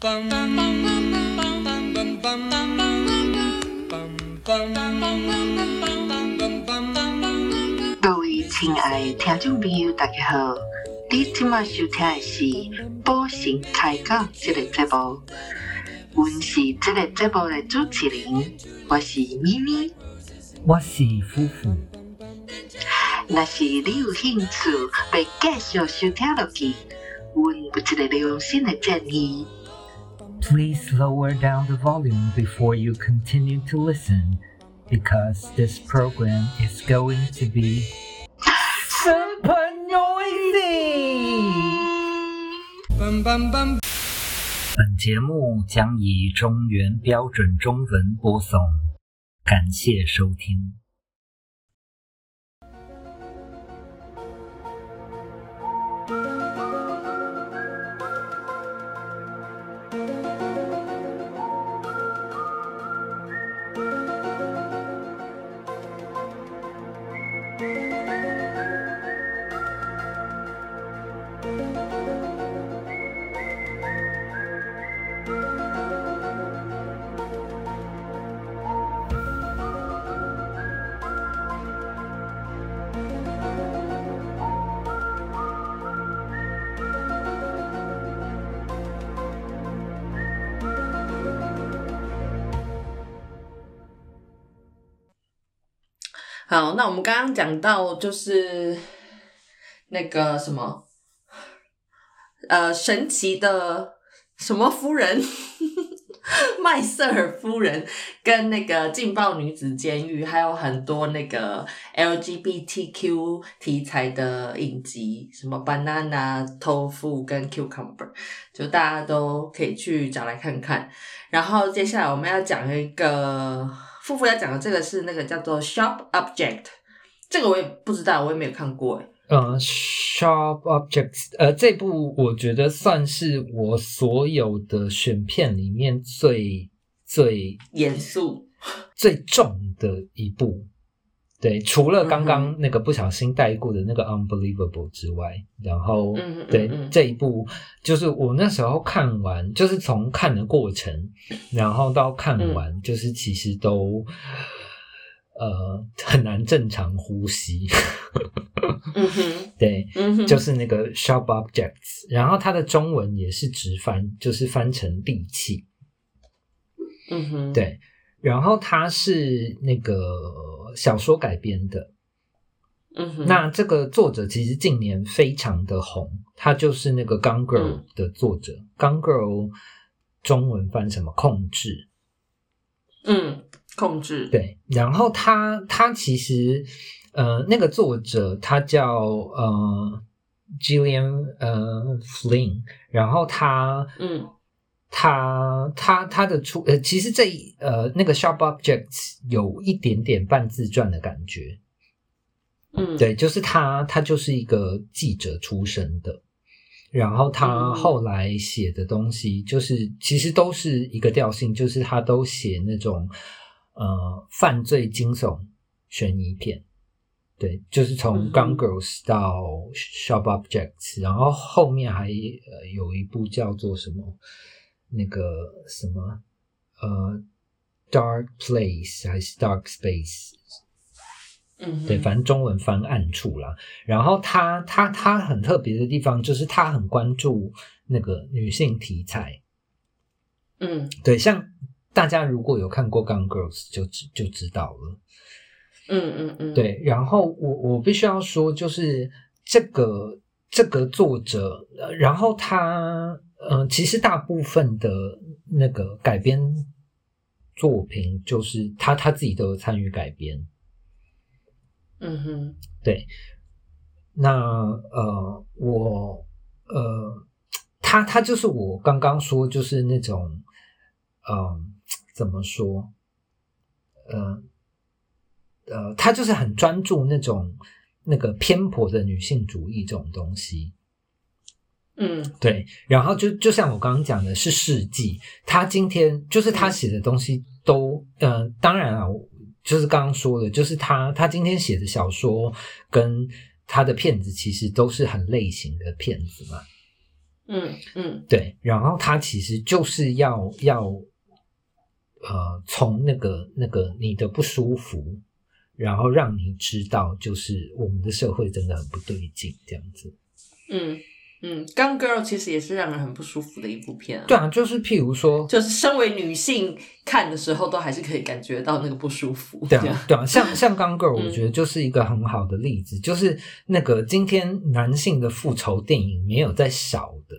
各位亲爱的听众朋友，大家好！你现在收听的是《宝神开讲》这个节目，我是这个节目的主持人，我是咪咪，我是夫妇。若是你有兴趣，要继续收听下去，我有一个良心的建议。Please lower down the volume before you continue to listen, because this program is going to be super noisy. 本节目将以中原标准中文播送，感谢收听。好，那我们刚刚讲到就是那个什么，神奇的什么夫人，麦瑟尔夫人跟那个劲爆女子监狱，还有很多那个 LGBTQ 题材的影集，什么 banana 豆腐跟 cucumber， 就大家都可以去找来看看。然后接下来我们要讲一个。夫妇要讲的这个是那个叫做 Sharp Object， 这个我也不知道，我也没有看过诶。Sharp Objects， 这部我觉得算是我所有的选片里面最严肃、最重的一部。对，除了刚刚那个不小心带过的那个 Unbelievable 之外，然后对这一部就是我那时候看完，就是从看的过程，然后到看完，就是其实都很难正常呼吸。对，就是那个 Sharp Objects， 然后它的中文也是直翻，就是翻成利器。对，然后它是那个。小说改编的，那这个作者其实近年非常的红，他就是那个 Gone Girl 的作者。Gone Girl 中文翻什么？控制。控制。对，然后他其实那个作者他叫Gillian Flynn， 然后他的其实这那个 Sharp Objects 有一点点半自传的感觉，对，就是他就是一个记者出身的，然后他后来写的东西就是其实都是一个调性，就是他都写那种犯罪惊悚悬疑片。对，就是从 Gone Girls 到 Sharp Objects， 然后后面还有一部叫做什么那个什么Dark Place 还是 Dark Space， 对，反正中文翻暗处啦。然后他很特别的地方就是他很关注那个女性题材，对，像大家如果有看过 Gone Girls 就知道了，对。然后我必须要说，就是这个作者，然后他。其实大部分的那个改编作品，就是他自己都有参与改编。对。那他就是我刚刚说，就是那种怎么说？他就是很专注那种那个偏颇的女性主义这种东西。对，然后就像我刚刚讲的是事迹，他今天就是他写的东西都当然啊，就是刚刚说的，就是他今天写的小说跟他的片子其实都是很类型的片子嘛，嗯嗯，对。然后他其实就是要从那个你的不舒服，然后让你知道，就是我们的社会真的很不对劲，这样子。嗯嗯，《Gone Girl》其实也是让人很不舒服的一部片啊。对啊，就是譬如说，就是身为女性看的时候，都还是可以感觉到那个不舒服。对啊，对啊，像《Gone Girl》，我觉得就是一个很好的例子，就是那个今天男性的复仇电影没有在少的，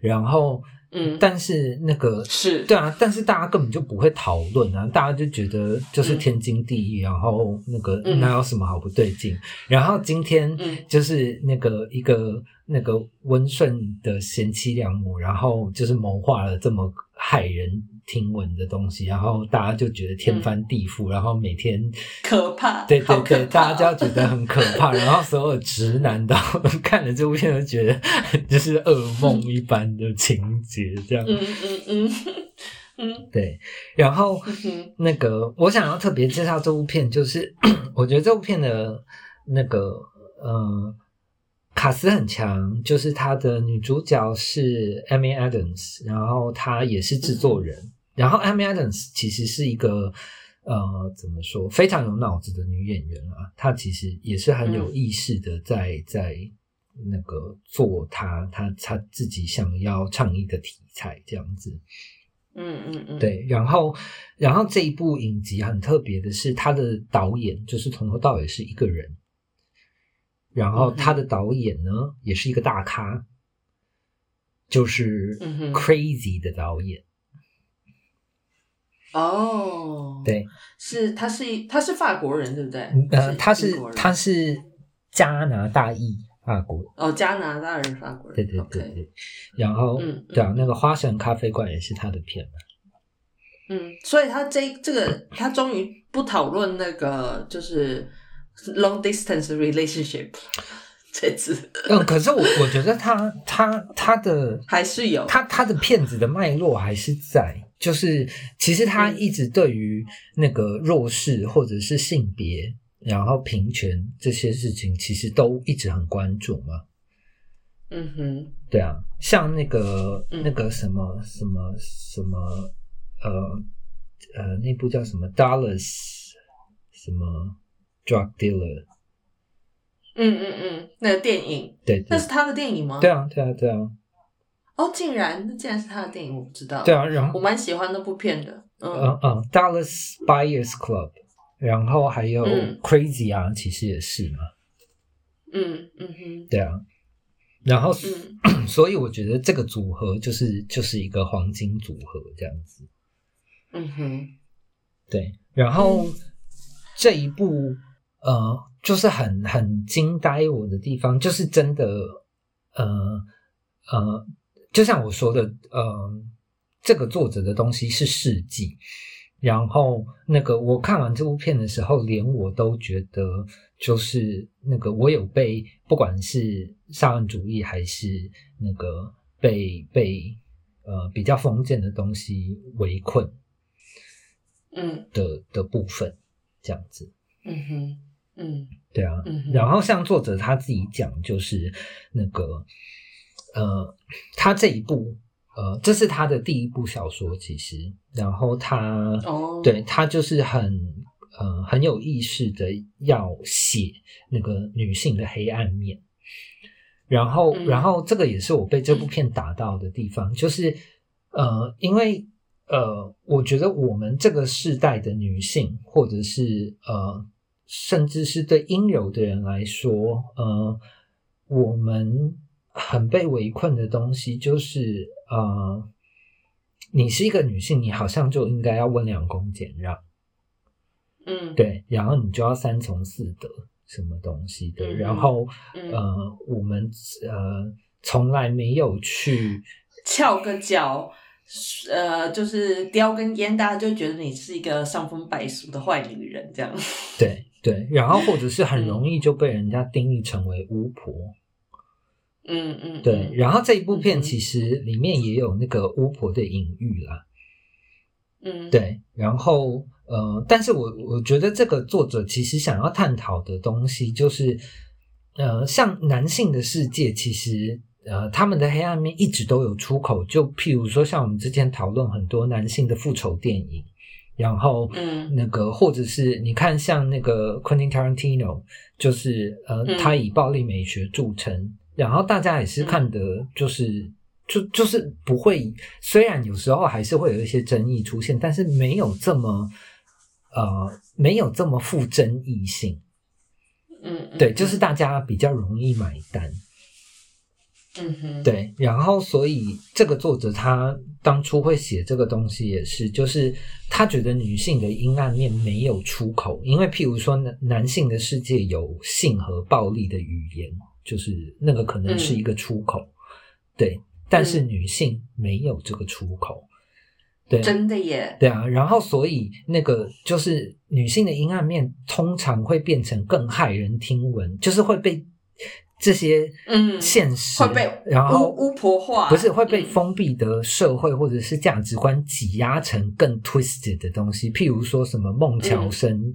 然后。嗯，但是那个是对啊，但是大家根本就不会讨论啊，大家就觉得就是天经地义，然后那个哪有什么好不对劲？然后今天就是那个一个那个温顺的贤妻良母，然后就是谋划了这么骇人听闻的东西，然后大家就觉得天翻地覆，然后每天可怕，对对对，大家就觉得很可怕，然后所有直男都看了这部片都觉得就是噩梦一般的情节这样。对。然后那个我想要特别介绍这部片，就是我觉得这部片的那个卡斯很强，就是她的女主角是 Amy Adams， 然后她也是制作人。然后 Amy Adams 其实是一个怎么说，非常有脑子的女演员啊，她其实也是很有意识的在那个做她自己想要倡议的题材这样子。对。然后这一部影集很特别的是，她的导演就是从头到尾是一个人。然后他的导演呢也是一个大咖，就是Crazy 的导演。哦，对，是他是法国人对不对？他是加拿大裔法国。哦，加拿大人法国人。对对对对。Okay. 然后对啊，那个花神咖啡馆也是他的片嘛。所以他这个他终于不讨论那个就是。Long distance relationship 这次可是我觉得他的还是有他的片子的脉络还是在，就是其实他一直对于那个弱势或者是性别然后平权这些事情其实都一直很关注嘛。对啊，像那个什么那部叫什么 Douglas 什么Drug Dealer， 那个电影， 对，那是他的电影吗？对啊哦，竟然是他的电影，我不知道。对啊，然后我蛮喜欢那部片的。Dallas Buyers Club， 然后还有 Crazy 啊，其实也是嘛。对啊，然后所以我觉得这个组合就是一个黄金组合这样子。对，然后这一部。就是很惊呆我的地方，就是真的，就像我说的，这个作者的东西是事迹。然后那个我看完这部片的时候，连我都觉得，就是那个我有被，不管是沙文主义还是那个被比较封建的东西围困，的部分这样子。对啊。然后像作者他自己讲，就是那个他这一部这是他的第一部小说其实，然后他对他就是很有意识的要写那个女性的黑暗面。然后这个也是我被这部片打到的地方，就是因为我觉得我们这个世代的女性或者是甚至是对阴柔的人来说，我们很被围困的东西就是，你是一个女性，你好像就应该要温良恭俭让，对，然后你就要三从四德什么东西的，然后我们从来没有去翘个脚。就是叼根烟，大家就觉得你是一个伤风败俗的坏女人，这样。对对，然后或者是很容易就被人家定义成为巫婆。对。然后这一部片其实里面也有那个巫婆的隐喻啦。对。然后但是我觉得这个作者其实想要探讨的东西就是，像男性的世界其实他们的黑暗面一直都有出口，就譬如说像我们之前讨论很多男性的复仇电影，然后那个或者是你看像那个 Quentin Tarantino 就是他以暴力美学著称，然后大家也是看的就是不会，虽然有时候还是会有一些争议出现，但是没有这么负争议性。对，就是大家比较容易买单。对，然后所以这个作者他当初会写这个东西也是，就是他觉得女性的阴暗面没有出口，因为譬如说男性的世界有性和暴力的语言，就是那个可能是一个出口，对，但是女性没有这个出口。对，真的耶。对啊，然后所以那个就是女性的阴暗面通常会变成更骇人听闻，就是会被这些现实会被然后巫婆化，不是会被封闭的社会或者是价值观挤压成更 twisted 的东西，譬如说什么孟乔森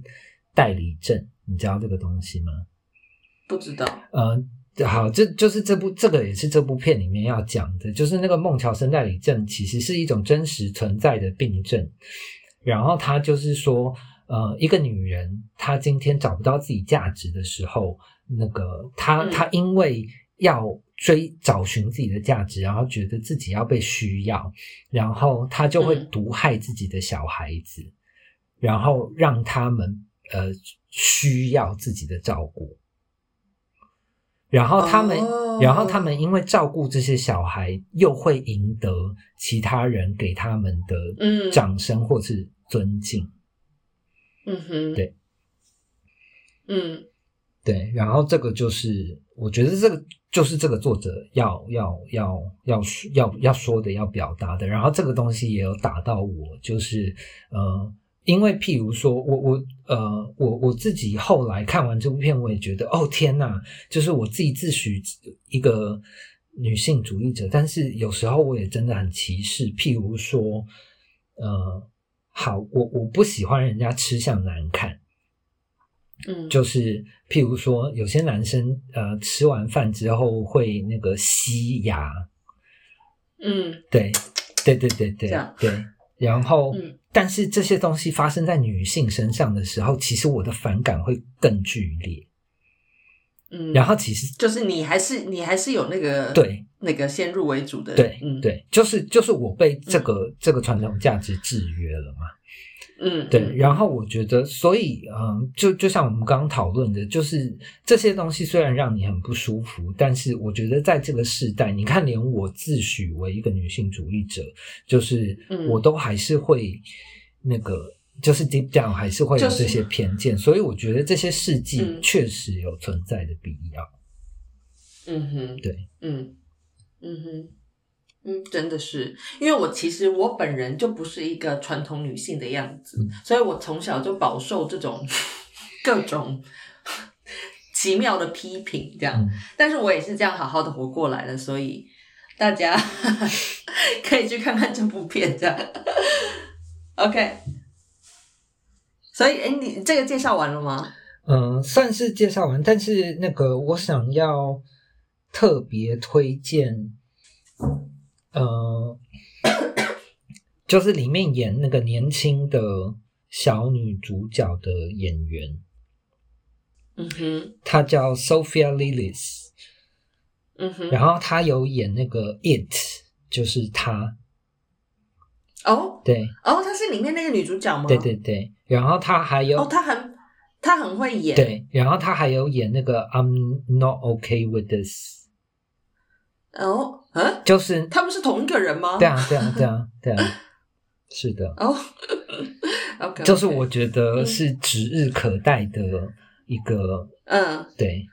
代理症，你知道这个东西吗？不知道。好，就是这个也是这部片里面要讲的，就是那个孟乔森代理症其实是一种真实存在的病症，然后他就是说一个女人她今天找不到自己价值的时候，那个她因为要找寻自己的价值，然后觉得自己要被需要，然后她就会毒害自己的小孩子，然后让他们需要自己的照顾，然后他们因为照顾这些小孩又会赢得其他人给他们的掌声或是尊敬。对，对，然后这个就是我觉得这个就是这个作者要说的要表达的，然后这个东西也有打到我，就是因为譬如说我自己后来看完这部片，我也觉得哦天哪，就是我自己自诩一个女性主义者，但是有时候我也真的很歧视，譬如说好，我不喜欢人家吃相难看，就是譬如说有些男生吃完饭之后会那个吸牙，对，然后但是这些东西发生在女性身上的时候，其实我的反感会更剧烈。然后其实就是你还是有那个对那个先入为主的，对，对，就是我被这个传统价值制约了嘛。对，然后我觉得所以就像我们刚刚讨论的，就是这些东西虽然让你很不舒服，但是我觉得在这个世代，你看连我自诩为一个女性主义者，就是我都还是会那个就是 deep down 还是会有这些偏见，所以我觉得这些事迹确实有存在的必要。对，真的是，因为其实我本人就不是一个传统女性的样子，所以我从小就饱受这种各种奇妙的批评这样，但是我也是这样好好的活过来的，所以大家可以去看看这部片这样。OK， 所以你这个介绍完了吗？算是介绍完，但是那个我想要特别推荐就是里面演那个年轻的小女主角的演员，她叫 Sophia Lillis，然后她有演那个 It， 就是她。哦，对，哦，她是里面那个女主角吗？对对对，然后她还有，她很会演，对，然后她还有演那个 I'm not okay with this。哦，就是他们是同一个人吗？对啊，是的。哦，OK，就是我觉得是指日可待的一个，对，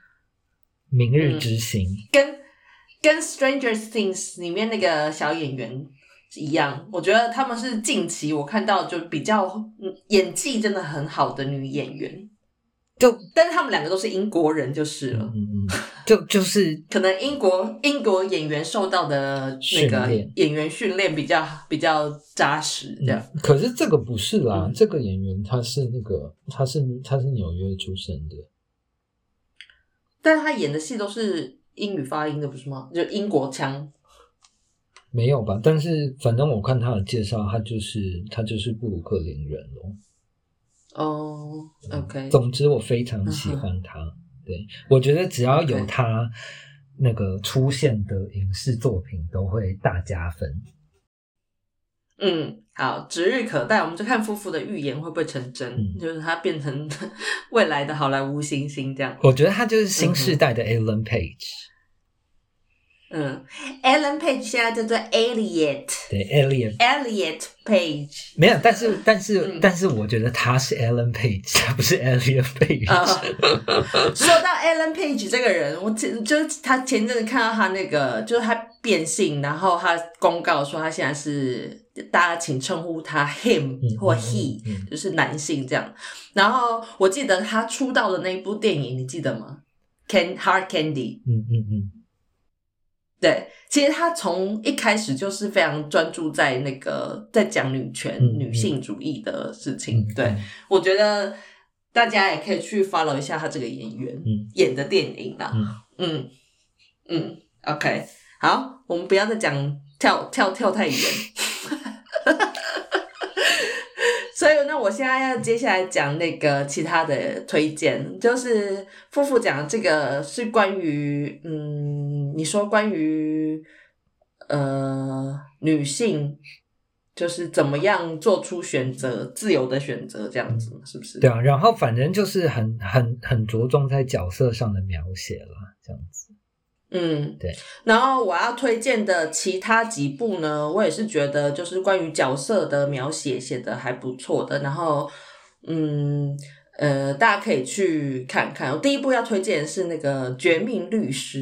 明日之星，跟 Stranger Things 里面那个小演员一样，我觉得他们是近期我看到就比较演技真的很好的女演员。但是他们两个都是英国人就是了，就是可能英国演员受到的那个演员训练比较扎实这样。可是这个不是啦，这个演员他是纽约出生的，但他演的戏都是英语发音的不是吗？就英国腔。没有吧，但是反正我看他的介绍，他就是布鲁克林人咯。哦、oh, OK。总之我非常喜欢他。Uh-huh. 对，我觉得只要有他那个出现的影视作品都会大加分。嗯，好，指日可待，我们就看夫妇的预言会不会成真，就是他变成未来的好莱坞新星这样。我觉得他就是新世代的 Elliot Page。嗯 ，Elliot Page 现在叫做 Elliot， 对 Elliot Page 没有，但是我觉得他是 Elliot Page， 他不是 Elliot Page。说到 Elliot Page 这个人，我就是他前阵子看到他那个，就是他变性，然后他公告说他现在是。大家请称呼他 him 或 he， 就是男性这样。然后我记得他出道的那一部电影，你记得吗？ Hard Candy。 对，其实他从一开始就是非常专注在那个在讲女权、女性主义的事情。对，我觉得大家也可以去 follow 一下他这个演员、演的电影啦。OK， 好，我们不要再讲跳太远。所以那我现在要接下来讲那个其他的推荐，就是夫妇讲这个是关于你说关于女性就是怎么样做出选择，自由的选择这样子，是不是？对啊，然后反正就是很着重在角色上的描写啦，这样子。嗯，对。然后我要推荐的其他几部呢，我也是觉得就是关于角色的描写写的还不错的，然后大家可以去看看。我第一部要推荐的是那个《绝命律师》，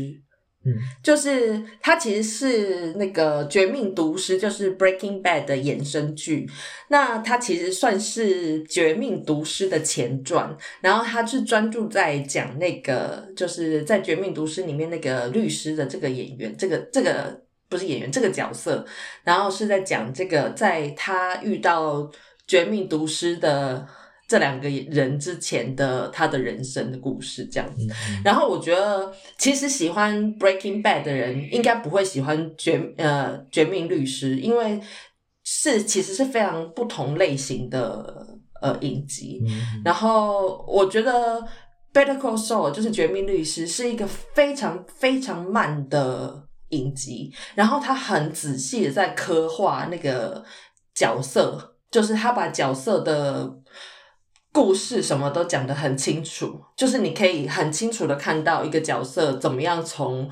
就是它其实是那个《绝命毒师》，就是 Breaking Bad 的衍生剧。那它其实算是《绝命毒师》的前传，然后它是专注在讲那个就是在《绝命毒师》里面那个律师的这个演员，这个不是演员，这个角色，然后是在讲这个在他遇到绝命毒师的这两个人之前的他的人生的故事这样子。然后我觉得其实喜欢 Breaking Bad 的人应该不会喜欢绝命律师，因为其实是非常不同类型的影集。然后我觉得 Better Call Saul 就是绝命律师是一个非常非常慢的影集，然后他很仔细的在刻画那个角色，就是他把角色的故事什么都讲得很清楚，就是你可以很清楚的看到一个角色怎么样从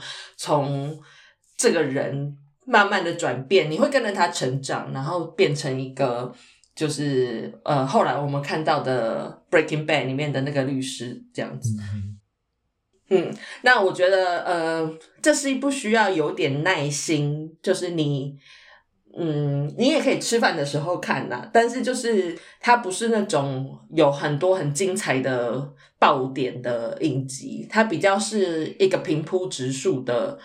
这个人慢慢的转变，你会跟着他成长，然后变成一个就是后来我们看到的 Breaking Bad 里面的那个律师这样子。那我觉得这是一部需要有点耐心，就是你也可以吃饭的时候看啦，但是就是它不是那种有很多很精彩的爆点的影集，它比较是一个平铺直述的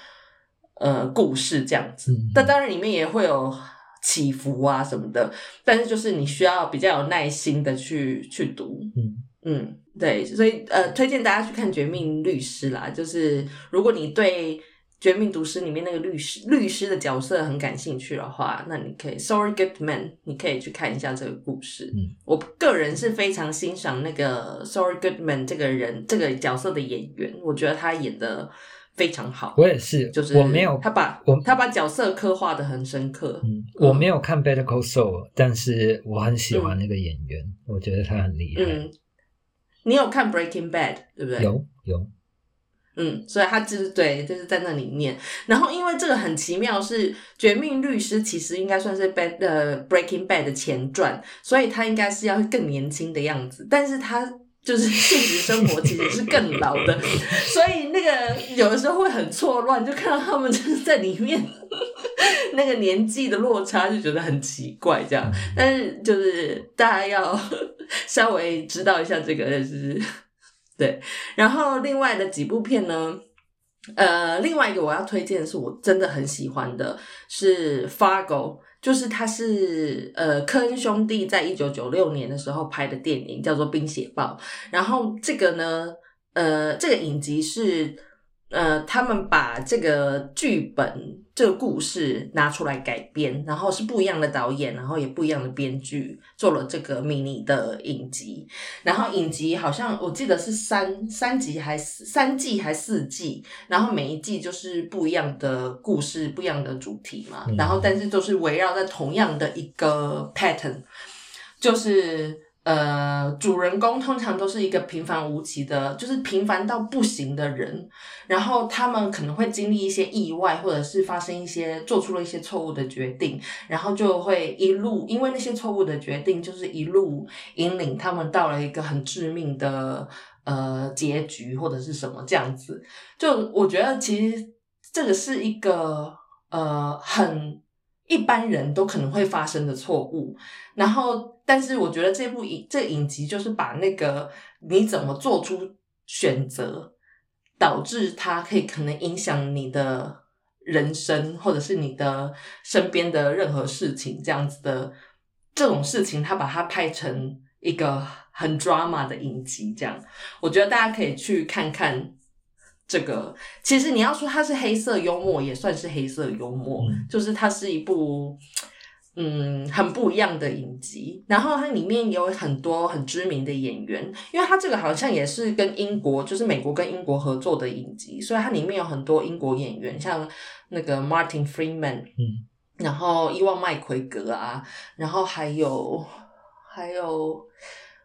故事这样子。但当然里面也会有起伏啊什么的，但是就是你需要比较有耐心的去读。对，所以推荐大家去看《绝命律师》啦，就是如果你对绝命毒师里面那个律师的角色很感兴趣的话，那你可以 Saul Goodman 你可以去看一下这个故事。我个人是非常欣赏那个 Saul Goodman 这个人，这个角色的演员，我觉得他演的非常好。我也是，就是我没有他把角色刻画的很深刻。我没有看 Better Call Saul， 但是我很喜欢那个演员，我觉得他很厉害。你有看 Breaking Bad 对不对？有。所以他就是对，就是在那里面。然后因为这个很奇妙是《绝命律师》其实应该算是Breaking Bad 的前传，所以他应该是要更年轻的样子，但是他就是现实生活其实是更老的，所以那个有的时候会很错乱，就看到他们就是在里面那个年纪的落差，就觉得很奇怪这样。但是就是大家要稍微知道一下这个就是。对，然后另外的几部片呢，另外一个我要推荐的是我真的很喜欢的是 Fargo， 就是它是科恩兄弟在1996年的时候拍的电影，叫做《冰血豹》。然后这个呢，这个影集是他们把这个剧本这个故事拿出来改编，然后是不一样的导演，然后也不一样的编剧做了这个迷你的影集。然后影集好像我记得是三季还四季，然后每一季就是不一样的故事，不一样的主题嘛，然后但是都是围绕在同样的一个 pattern， 就是主人公通常都是一个平凡无奇的，就是平凡到不行的人，然后他们可能会经历一些意外，或者是发生一些做出了一些错误的决定，然后就会一路因为那些错误的决定，就是一路引领他们到了一个很致命的结局或者是什么这样子。就我觉得其实这个是一个很一般人都可能会发生的错误，然后但是我觉得这影集就是把那个你怎么做出选择导致它可能影响你的人生或者是你的身边的任何事情这样子的这种事情，它把它拍成一个很 drama 的影集这样。我觉得大家可以去看看这个，其实你要说它是黑色幽默也算是黑色幽默，就是它是一部很不一样的影集，然后它里面有很多很知名的演员，因为它这个好像也是跟英国，就是美国跟英国合作的影集，所以它里面有很多英国演员，像那个 Martin Freeman， 然后伊万麦奎格啊，然后还有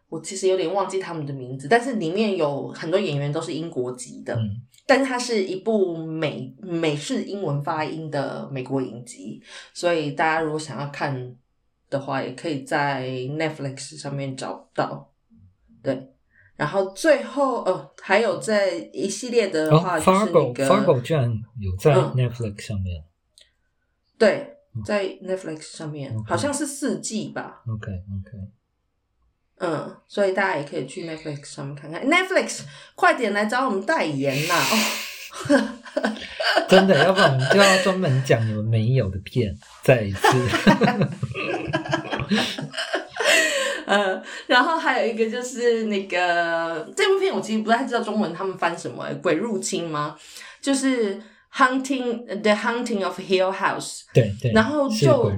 我其实有点忘记他们的名字，但是里面有很多演员都是英国籍的，但是它是一部美式英文发音的美国影集，所以大家如果想要看的话也可以在 Netflix 上面找到。对，然后最后还有在一系列的话就是那个 Fargo 居然有在 Netflix 上面，对，在 Netflix 上面好像是4季吧。 OK，所以大家也可以去 Netflix 上面看看。 Netflix 快点来找我们代言啦、真的，要不然我们就要专门讲你们没有的片再一次。然后还有一个就是那个这部片我其实不太知道中文他们翻什么，鬼入侵吗？就是The Haunting of Hill House， 对，然后就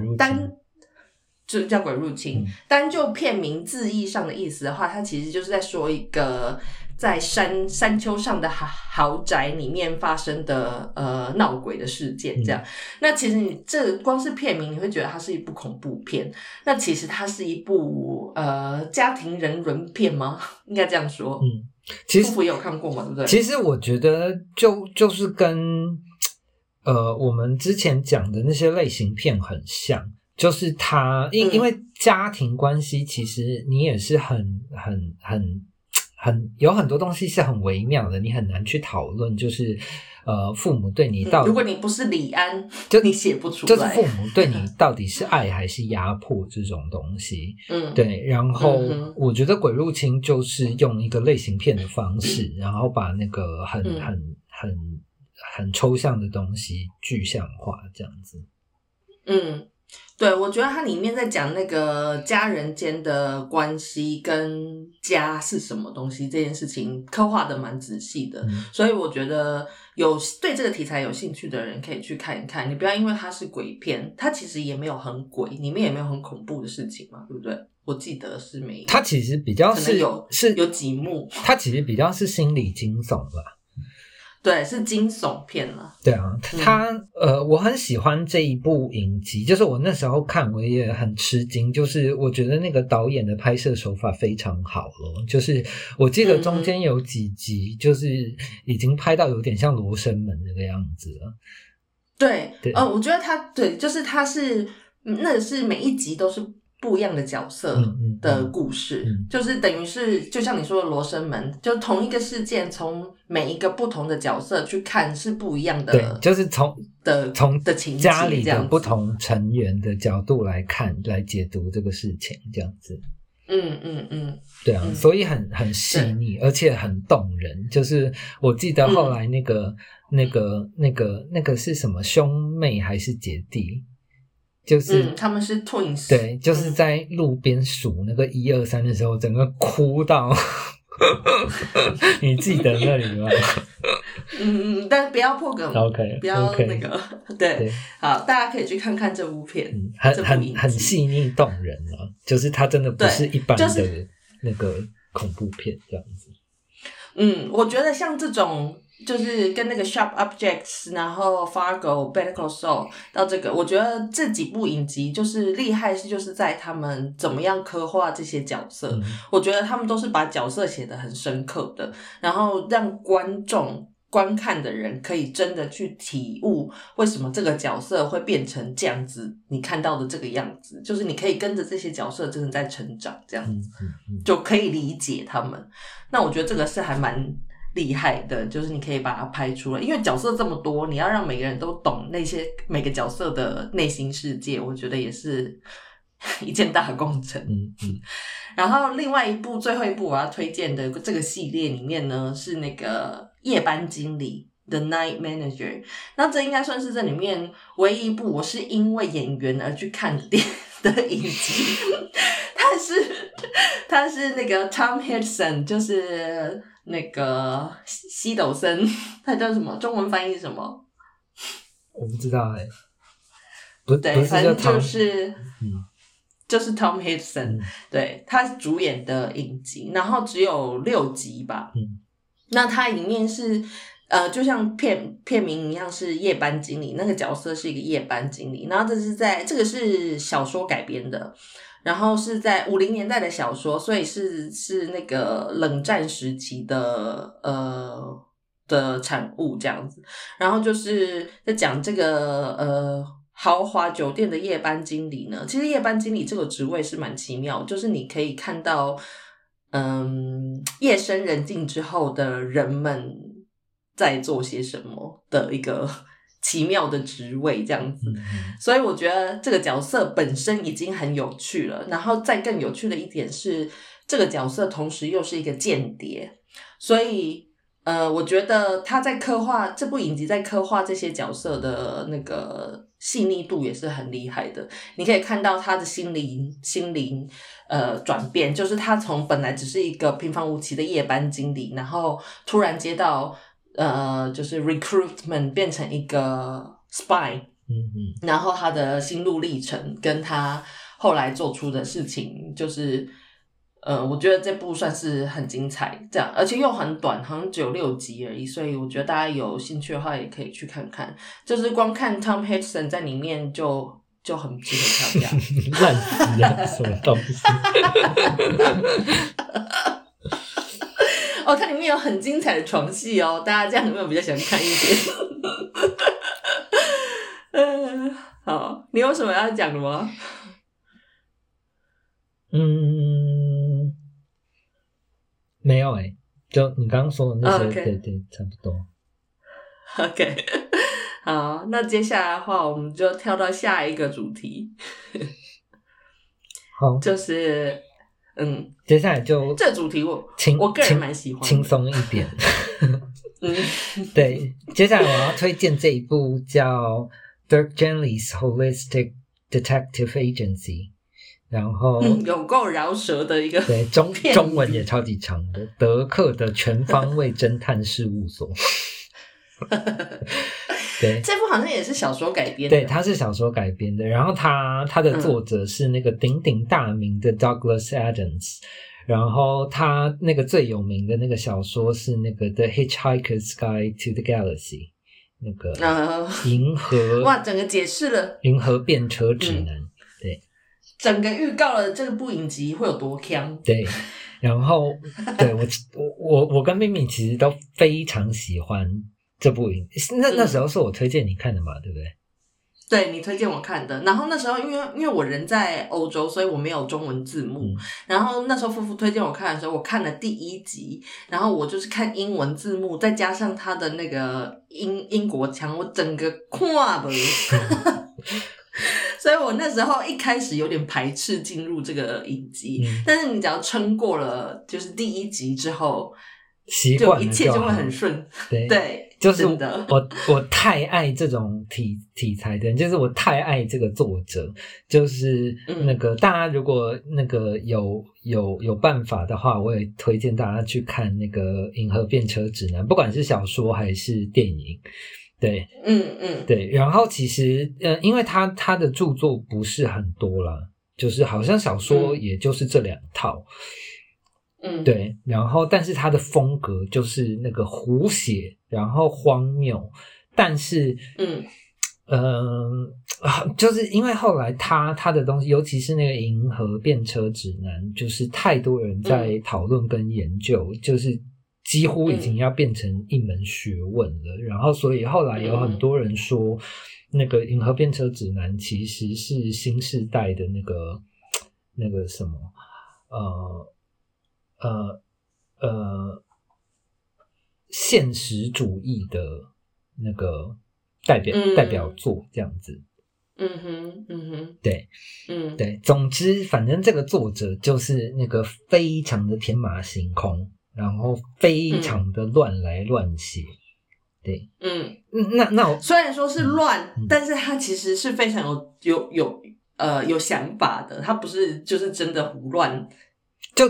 就叫鬼入侵，单就片名字义上的意思的话，它其实就是在说一个在山丘上的豪宅里面发生的闹鬼的事件这样。那其实你这光是片名你会觉得它是一部恐怖片，那其实它是一部家庭人伦片吗？应该这样说。其实夫妇也有看过嘛，对不对？其实我觉得就是跟我们之前讲的那些类型片很像。就是他因为家庭关系其实你也是很有很多东西是很微妙的，你很难去讨论，就是父母对你到底，如果你不是李安就你写不出来，就是父母对你到底是爱还是压迫这种东西。对，然后我觉得鬼入侵就是用一个类型片的方式，然后把那个很抽象的东西具象化这样子。对，我觉得它里面在讲那个家人间的关系跟家是什么东西这件事情刻画的蛮仔细的，所以我觉得有对这个题材有兴趣的人可以去看一看。你不要因为它是鬼片，它其实也没有很鬼，里面也没有很恐怖的事情嘛，对不对？我记得是没有，它其实比较是有几幕，它其实比较是心理惊悚吧。对，是惊悚片了。对啊，他我很喜欢这一部影集，就是我那时候看我也很吃惊，就是我觉得那个导演的拍摄手法非常好了，就是我记得中间有几集就是已经拍到有点像罗生门那个样子了。对，我觉得他对，就是他是那是每一集都是不一样的角色的故事，就是等于是就像你说的罗生门，就同一个事件从每一个不同的角色去看是不一样的。对，就是从情家里的不同成员的角度来看来解读这个事情这样子。对啊，所以很细腻而且很动人。就是我记得后来那个是什么兄妹还是姐弟，就是他们是 twins， 对，就是在路边数那个123的时候整个哭到你记得那里吗？但是不要破梗 okay, 不要那个 okay, 对，好，大家可以去看看这部片、很细腻动人啊，就是它真的不是一般的那个恐怖片这样子、就是、我觉得像这种就是跟那个 Sharp Objects 然后 Fargo Better Call Saul 到这个，我觉得这几部影集就是厉害是就是在他们怎么样刻画这些角色、我觉得他们都是把角色写得很深刻的，然后让观众观看的人可以真的去体悟为什么这个角色会变成这样子，你看到的这个样子，就是你可以跟着这些角色真的在成长这样子、就可以理解他们，那我觉得这个是还蛮厉害的，就是你可以把它拍出来，因为角色这么多，你要让每个人都懂那些每个角色的内心世界，我觉得也是一件大工程。然后另外一部最后一部我要推荐的这个系列里面呢，是那个夜班经理 The Night Manager， 那这应该算是这里面唯一一部我是因为演员而去看的影集。他是那个 Tom Hiddleston， 就是那个西斗森，他叫什么？中文翻译是什么？我不知道不是反正就是Tom Hiddleston， 对，他主演的影集，然后只有6集吧。那他里面是就像片名一样是夜班经理，那个角色是一个夜班经理，然后这个是小说改编的。然后是在50年代的小说，所以是那个冷战时期的的产物这样子。然后就是在讲这个豪华酒店的夜班经理呢，其实夜班经理这个职位是蛮奇妙，就是你可以看到夜深人静之后的人们在做些什么的一个奇妙的职位这样子，所以我觉得这个角色本身已经很有趣了，然后再更有趣的一点是这个角色同时又是一个间谍，所以我觉得他在刻画这部影集在刻画这些角色的那个细腻度也是很厉害的，你可以看到他的心灵转变，就是他从本来只是一个平凡无奇的夜班经理，然后突然接到就是 recruitment 变成一个 spy， 然后他的心路历程跟他后来做出的事情，就是我觉得这部算是很精彩这样，而且又很短，好像只有6集而已，所以我觉得大家有兴趣的话也可以去看看，就是光看 Tom Hiddleston 在里面就很值得票价。烂死了，什么东西。它里面有很精彩的床戏哦，大家这样有没有比较想看一点？好，你有什么要讲的吗？没有就你刚刚说的那些， okay. 对，差不多。OK， 好，那接下来的话，我们就跳到下一个主题。好，就是。接下来就这主题我个人蛮喜欢的，轻松一点。对，接下来我要推荐这一部叫 Dirk Gently's Holistic Detective Agency， 然后有够饶舌的一个，对，中文也超级长的，德克的全方位侦探事务所。对，这部好像也是小说改编的。对，它是小说改编的，然后它的作者是那个鼎鼎大名的 Douglas Adams， 然后他那个最有名的那个小说是那个 The Hitchhiker's Guide to the Galaxy， 那个银河哇，整个解释了银河便车指南，对，整个预告了这部影集会有多强。对。然后对我跟咪咪其实都非常喜欢这部影集，那时候是我推荐你看的嘛，对不对？对，你推荐我看的。然后那时候因为我人在欧洲，所以我没有中文字幕。然后那时候夫妇推荐我看的时候，我看了第1集，然后我就是看英文字幕，再加上他的那个英国腔，我整个看不。所以我那时候一开始有点排斥进入这个影集，但是你只要撑过了就是第1集之后，习惯就一切就会很顺。对。就是我太爱这种题材的，就是我太爱这个作者，就是那个大家如果那个有办法的话，我也推荐大家去看那个《银河便车指南》，不管是小说还是电影。对，对。然后其实因为他的著作不是很多啦，就是好像小说也就是这两套。对，然后但是他的风格就是那个胡写，然后荒谬，但是就是因为后来他的东西，尤其是那个《银河便车指南》，就是太多人在讨论跟研究，就是几乎已经要变成一门学问了。然后所以后来有很多人说，那个《银河便车指南》其实是新世代的那个什么现实主义的那个代表作这样子。对，对，总之反正这个作者就是那个非常的天马行空，然后非常的乱来乱写。对，那我虽然说是乱，但是他其实是非常有想法的，他不是就是真的胡乱。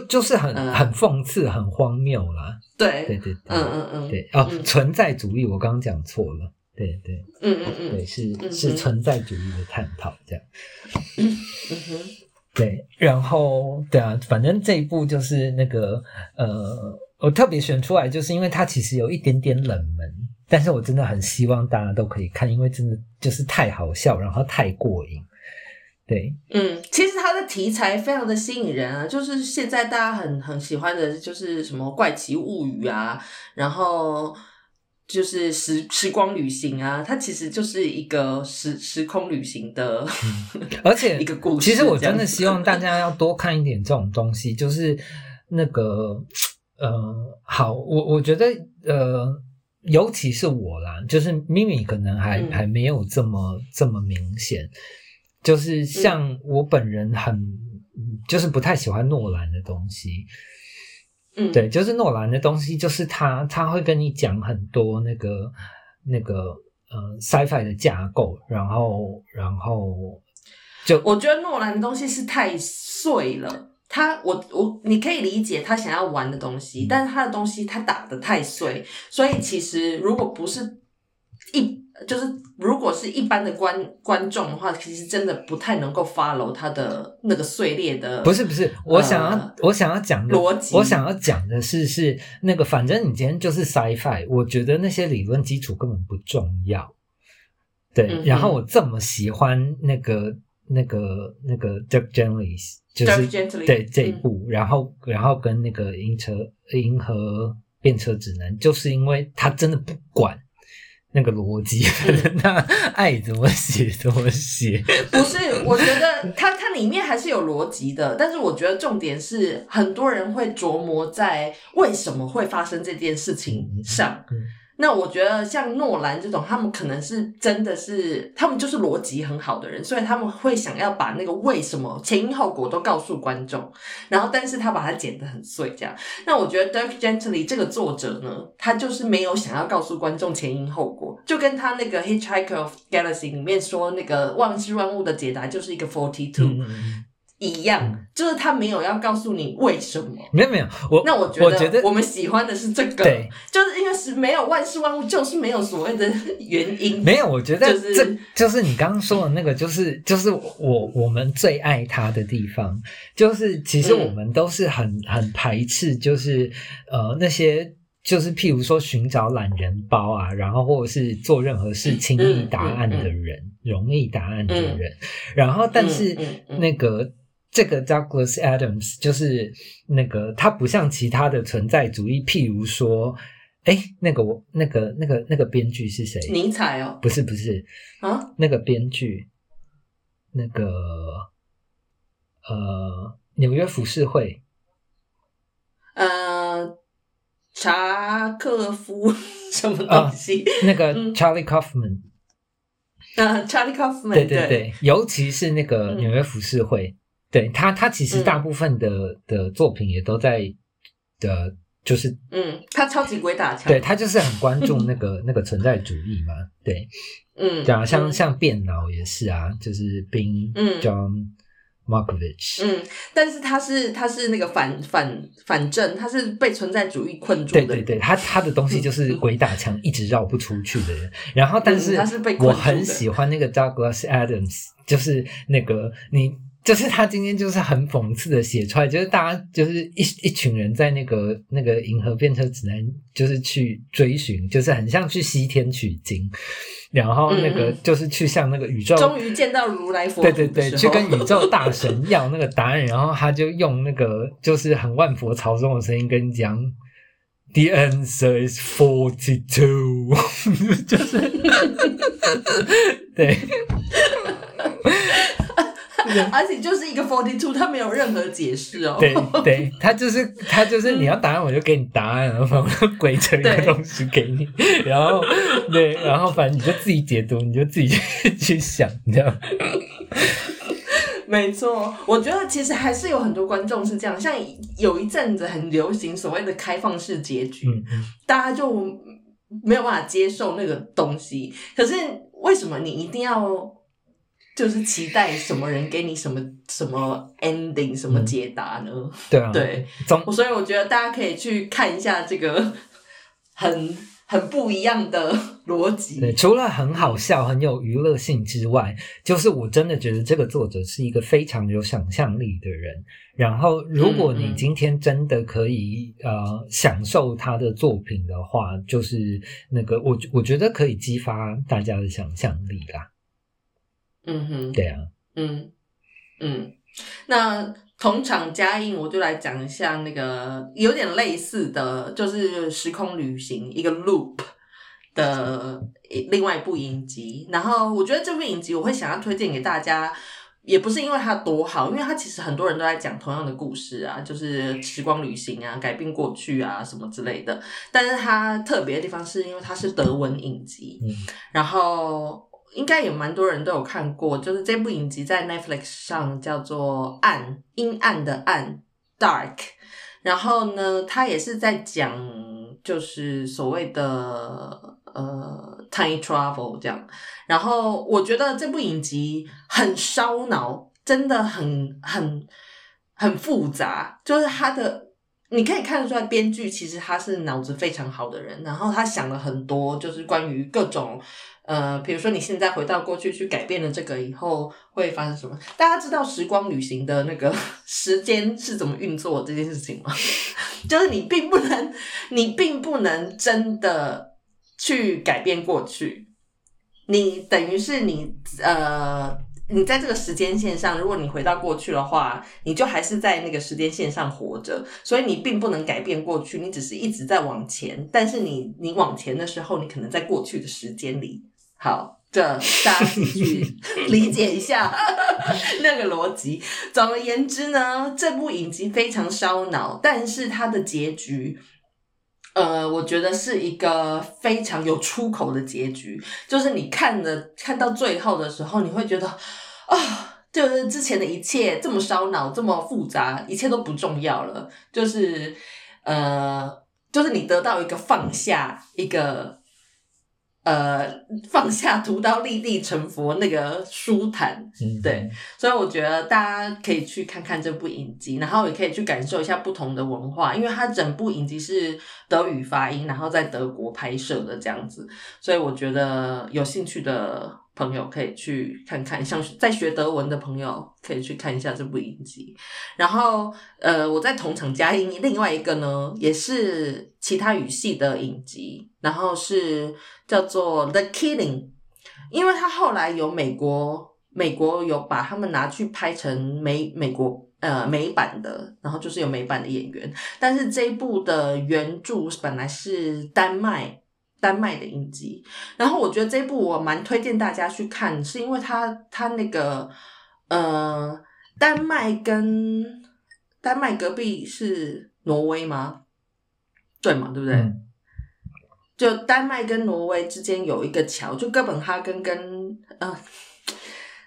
就是很讽刺，很荒谬啦。对，对存在主义，我刚刚讲错了。对，对，是存在主义的探讨这样。对，然后对啊，反正这一部就是那个我特别选出来，就是因为它其实有一点点冷门，但是我真的很希望大家都可以看，因为真的就是太好笑，然后太过瘾。对，其实它的题材非常的吸引人啊，就是现在大家很喜欢的就是什么怪奇物语啊，然后就是时光旅行啊，它其实就是一个时空旅行的而且一个故事。其实我真的希望大家要多看一点这种东西，就是那个好，我觉得尤其是我啦，就是咪咪可能还没有这么明显。就是像我本人就是不太喜欢诺兰的东西。对，就是诺兰的东西，就是他会跟你讲很多那个sci-fi 的架构，然后就我觉得诺兰的东西是太碎了。你可以理解他想要玩的东西，但是他的东西他打得太碎，所以其实如果不是如果是一般的观众的话，其实真的不太能够 follow 他的那个碎裂的。不是，我想要讲的逻辑，我想要讲的是那个，反正你今天就是 sci-fi， 我觉得那些理论基础根本不重要。对，然后我这么喜欢那个 Dirk Gently's， 就是对这一部，然后跟那个银河便车指南，就是因为他真的不管那个逻辑，他爱怎么写怎么写。不是，我觉得它里面还是有逻辑的，但是我觉得重点是很多人会琢磨在为什么会发生这件事情上。那我觉得像诺兰这种，他们可能是真的是他们就是逻辑很好的人，所以他们会想要把那个为什么前因后果都告诉观众，然后但是他把它剪得很碎这样。那我觉得 Dirk Gently 这个作者呢，他就是没有想要告诉观众前因后果，就跟他那个 Hitchhiker's of Galaxy 里面说那个万事万物的解答就是一个42一样，就是他没有要告诉你为什么。没有，那我觉得我们喜欢的是这个，对，就是因为是没有万事万物，就是没有所谓的原因。没有，我觉得就是你刚刚说的那个，就是我们最爱他的地方，就是其实我们都是很排斥，就是那些。就是譬如说寻找懒人包啊，然后或者是做任何事轻易答案的人，容易答案的人。然后但是那个这个 Douglas Adams 就是那个他不像其他的存在主义，譬如说那个编剧是谁？尼采哦？不是啊，那个编剧那个纽约浮世绘查克夫什么东西，那个 Charlie Kaufman， Charlie Kaufman， 对，尤其是那个纽约浮世绘，对他其实大部分的作品也都在就是他超级鬼打墙，对，他就是很关注那个那个存在主义嘛，对，对啊，像变老也是啊，就是宾 John Malkovich， 但是他是那个反正他是被存在主义困住的，对对对，他的东西就是鬼打墙一直绕不出去的人，然后但是我很喜欢那个 Douglas Adams， 就是那个你。就是他今天就是很讽刺的写出来，就是大家就是一群人在那个银河变车指南就是去追寻，就是很像去西天取经，然后那个就是去向那个宇宙，终于见到如来佛祖的时候，对对对，去跟宇宙大神要那个答案，然后他就用那个就是很万佛朝宗的声音跟你讲。The answer is 42 就是对而且就是一个 42， 他没有任何解释哦。对对，他就是你要答案我就给你答案，然后我鬼扯一个东西给你，然后对，然后反正你就自己解读，你就自己去想这样。没错，我觉得其实还是有很多观众是这样，像有一阵子很流行所谓的开放式结局，大家就没有办法接受那个东西。可是为什么你一定要？就是期待什么人给你什么 ending 什么解答呢？对啊，对，所以我觉得大家可以去看一下这个很不一样的逻辑。对，除了很好笑、很有娱乐性之外，就是我真的觉得这个作者是一个非常有想象力的人。然后，如果你今天真的可以享受他的作品的话，就是那个我觉得可以激发大家的想象力啦。嗯哼，对啊，那同场加映，我就来讲一下那个有点类似的，就是时空旅行一个 loop 的另外一部影集。然后我觉得这部影集我会想要推荐给大家，也不是因为它多好，因为它其实很多人都在讲同样的故事啊，就是时光旅行啊，改变过去啊什么之类的。但是它特别的地方是因为它是德文影集，然后。应该也蛮多人都有看过，就是这部影集在 Netflix 上叫做暗，阴暗的暗 Dark， 然后呢它也是在讲就是所谓的time travel 这样，然后我觉得这部影集很烧脑，真的很复杂，就是它的你可以看得出来，编剧其实他是脑子非常好的人，然后他想了很多，就是关于各种，比如说你现在回到过去去改变了这个以后会发生什么？大家知道时光旅行的那个时间是怎么运作这件事情吗？就是你并不能真的去改变过去，你等于是你在这个时间线上，如果你回到过去的话，你就还是在那个时间线上活着，所以你并不能改变过去，你只是一直在往前，但是你往前的时候，你可能在过去的时间里。好，这大家继续理解一下那个逻辑。总而言之呢，这部影集非常烧脑，但是它的结局我觉得是一个非常有出口的结局，就是你看到最后的时候，你会觉得就是之前的一切这么烧脑这么复杂，一切都不重要了，就是你得到一个放下，一个放下屠刀立地成佛那个舒坦，对，所以我觉得大家可以去看看这部影集，然后也可以去感受一下不同的文化，因为它整部影集是德语发音，然后在德国拍摄的这样子，所以我觉得有兴趣的朋友可以去看看，像在学德文的朋友可以去看一下这部影集。然后我在同场加映另外一个呢，也是其他语系的影集，然后是叫做 The Killing， 因为他后来有美国有把他们拿去拍成美国美版的，然后就是有美版的演员，但是这一部的原著本来是丹麦的影集，然后我觉得这一部我蛮推荐大家去看，是因为它那个丹麦隔壁是挪威吗？对嘛，对不对？就丹麦跟挪威之间有一个桥，就哥本哈根跟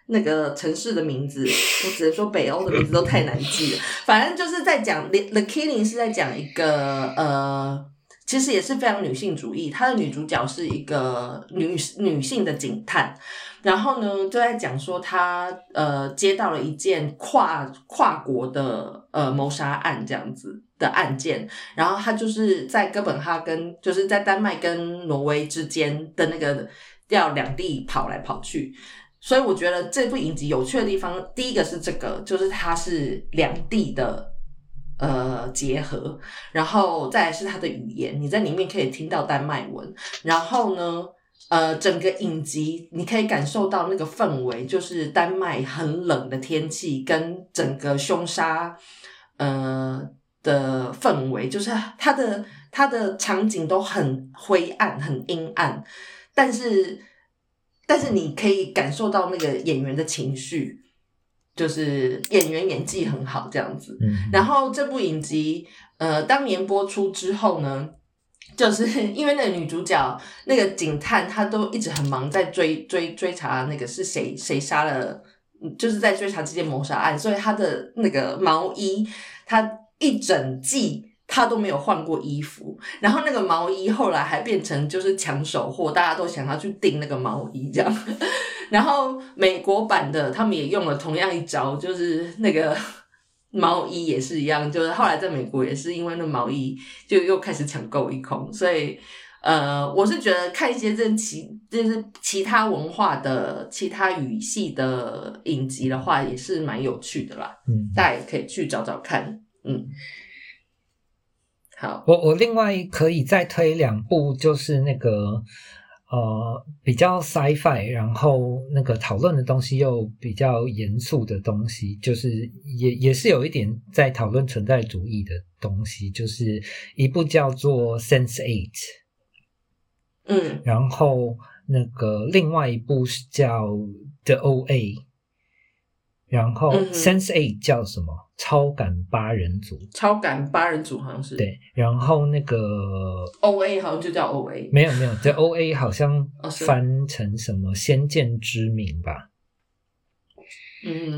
那个城市的名字，我只能说北欧的名字都太难记了。反正就是在讲 The Killing 是在讲一个其实也是非常女性主义，她的女主角是一个女性的警探，然后呢就在讲说她接到了一件跨国的谋杀案这样子的案件，然后她就是在哥本哈根，就是在丹麦跟挪威之间的那个要两地跑来跑去。所以我觉得这部影集有趣的地方，第一个是这个，就是它是两地的结合，然后再来是它的语言，你在里面可以听到丹麦文，然后呢整个影集你可以感受到那个氛围，就是丹麦很冷的天气跟整个凶杀的氛围，就是它的场景都很灰暗很阴暗，但是你可以感受到那个演员的情绪，就是演员演技很好这样子。然后这部影集当年播出之后呢，就是因为那个女主角那个警探她都一直很忙在追查那个是谁杀了，就是在追查这件谋杀案，所以她的那个毛衣她一整季她都没有换过衣服，然后那个毛衣后来还变成就是抢手货，大家都想要去订那个毛衣这样。然后美国版的他们也用了同样一招，就是那个毛衣也是一样，就是后来在美国也是因为那毛衣就又开始抢购一空。所以我是觉得看一些就是其他文化的其他语系的影集的话也是蛮有趣的啦，大家也可以去找找看。好，我另外可以再推两部，就是那个比较 sci-fi， 然后那个讨论的东西又比较严肃的东西，就是也是有一点在讨论存在主义的东西，就是一部叫做 Sense8， 然后那个另外一部是叫 The OA， 然后 Sense8 叫什么？超感八人组，好像是，对。然后那个 OA 好像就叫 OA， 没有，这 OA 好像翻成什么先见之明吧。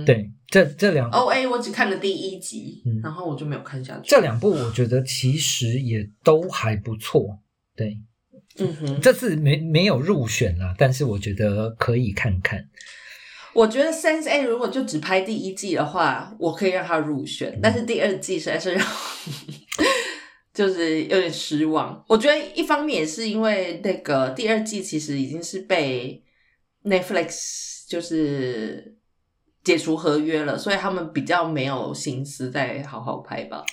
对，这两 OA 我只看了第一集，然后我就没有看下去。这两部我觉得其实也都还不错，对。这次没有入选啦，但是我觉得可以看看。我觉得 Sense8 如果就只拍第一季的话，我可以让它入选，但是第二季实在是让我就是有点失望。我觉得一方面也是因为那个第二季其实已经是被 Netflix 就是解除合约了，所以他们比较没有心思再好好拍吧。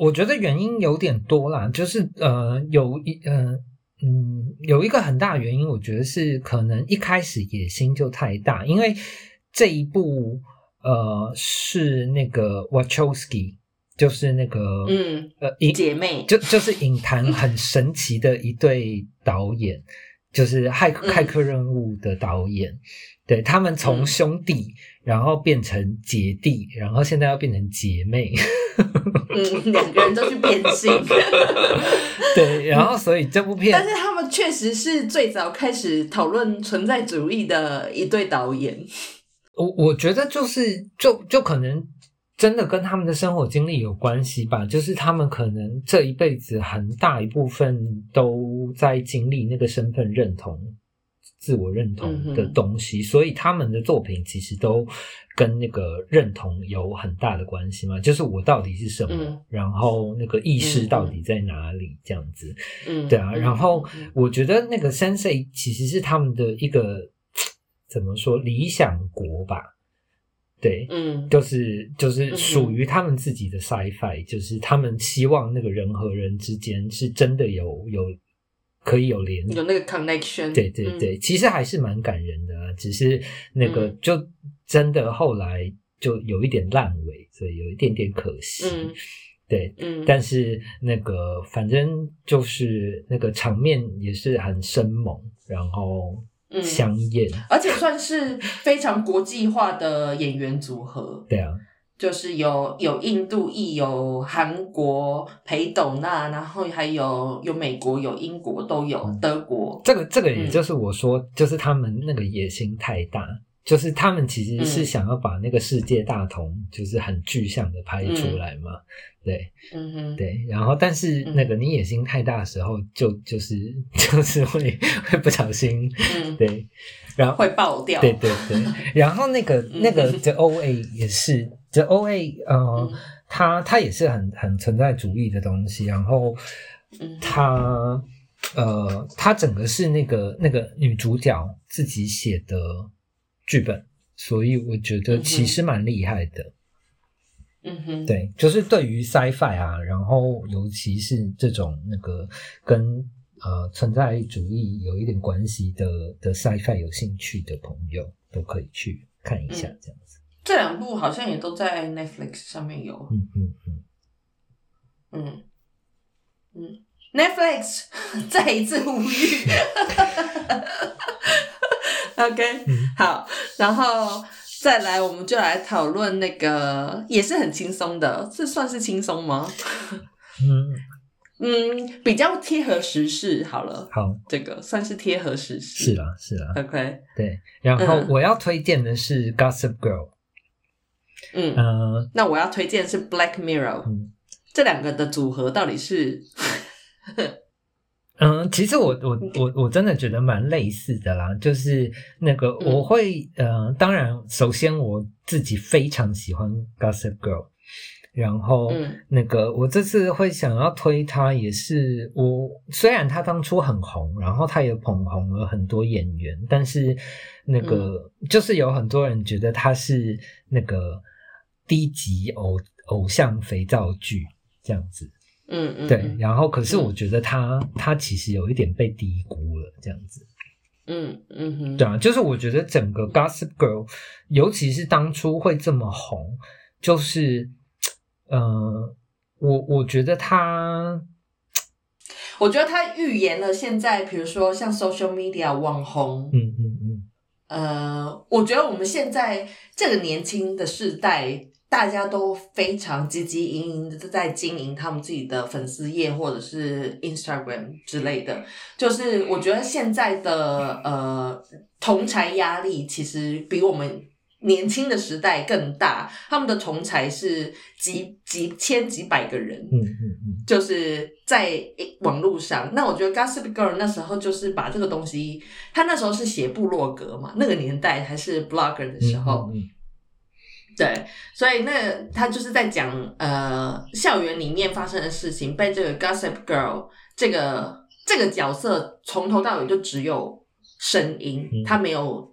我觉得原因有点多啦，就是有一个很大的原因，我觉得是可能一开始野心就太大，因为这一部是那个 Wachowski， 就是那个姐妹，就是影坛很神奇的一对导演，就是骇客任务的导演，对，他们从兄弟然后变成姐弟，然后现在要变成姐妹。两个人都去变性。对，然后所以这部片，但是他们确实是最早开始讨论存在主义的一对导演。我觉得就是就可能真的跟他们的生活经历有关系吧，就是他们可能这一辈子很大一部分都在经历那个身份认同自我认同的东西，所以他们的作品其实都跟那个认同有很大的关系嘛，就是我到底是什么，然后那个意识到底在哪里这样子。对啊，然后我觉得那个 Sense8 其实是他们的一个怎么说理想国吧，对，就是属于他们自己的 sci-fi， 就是他们希望那个人和人之间是真的可以有连有那个 connection， 对对对，其实还是蛮感人的啊，只是那个就真的后来就有一点烂尾，所以有一点点可惜。对，但是那个反正就是那个场面也是很生猛，然后香艳，而且算是非常国际化的演员组合。对啊。就是有印度裔，有韩国裴斗娜，然后还有美国，有英国，都有德国。这个也就是我说，就是他们那个野心太大，就是他们其实是想要把那个世界大同就是很具象的拍出来嘛，对，对，然后但是那个你野心太大的时候就是会不小心，对，然后会爆掉，对对对，然后那个 The OA 也是 The OA 它也是很存在主义的东西，然后它整个是那个女主角自己写的剧本，所以我觉得其实蛮厉害的。嗯哼，对，就是对于 sci-fi 啊，然后尤其是这种那个跟存在主义有一点关系的 sci-fi 有兴趣的朋友都可以去看一下，这样子。这两部好像也都在 Netflix 上面有。Netflix 再一次呼吁。OK， 好，然后再来我们就来讨论那个也是很轻松的，这算是轻松吗？比较贴合时事好了。好，这个算是贴合时事。是啦，是啦。OK， 对。然后我要推荐的是 Gossip Girl。那我要推荐的是 Black Mirror。这两个的组合到底是其实我真的觉得蛮类似的啦，就是那个我会当然首先我自己非常喜欢 Gossip Girl， 然后那个我这次会想要推它也是我虽然它当初很红，然后它也捧红了很多演员，但是那个就是有很多人觉得它是那个低级偶像肥皂剧这样子。对，然后可是我觉得他其实有一点被低估了这样子。对啊，就是我觉得整个 Gossip Girl， 尤其是当初会这么红，就是我觉得他预言了现在比如说像 social media 网红，我觉得我们现在这个年轻的世代大家都非常积极营营的在经营他们自己的粉丝页或者是 Instagram 之类的，就是我觉得现在的同侪压力其实比我们年轻的时代更大，他们的同侪是几千几百个人，就是在网络上。那我觉得 Gossip Girl 那时候就是把这个东西，他那时候是写部落格嘛，那个年代还是 blogger 的时候。对，所以他就是在讲校园里面发生的事情，被这个 Gossip Girl 这个角色从头到尾就只有声音，他没有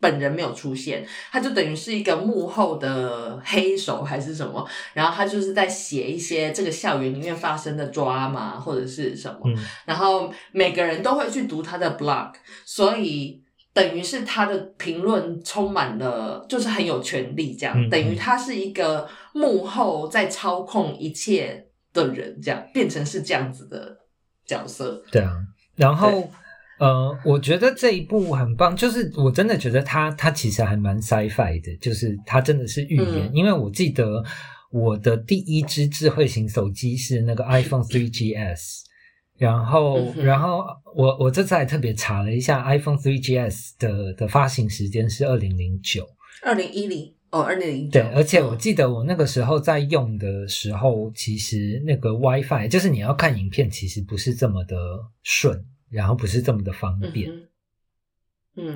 本人没有出现，他就等于是一个幕后的黑手还是什么，然后他就是在写一些这个校园里面发生的drama或者是什么，然后每个人都会去读他的 blog， 所以等于是他的评论充满了就是很有权力这样，等于他是一个幕后在操控一切的人这样，变成是这样子的角色。对啊，然后我觉得这一部很棒，就是我真的觉得他其实还蛮 sci-fi 的，就是他真的是预言，因为我记得我的第一支智慧型手机是那个 iPhone 3GS，然后我这次还特别查了一下 iPhone 3GS 的发行时间是2009。对，而且我记得我那个时候在用的时候，其实那个 Wi-Fi 就是你要看影片其实不是这么的顺，然后不是这么的方便。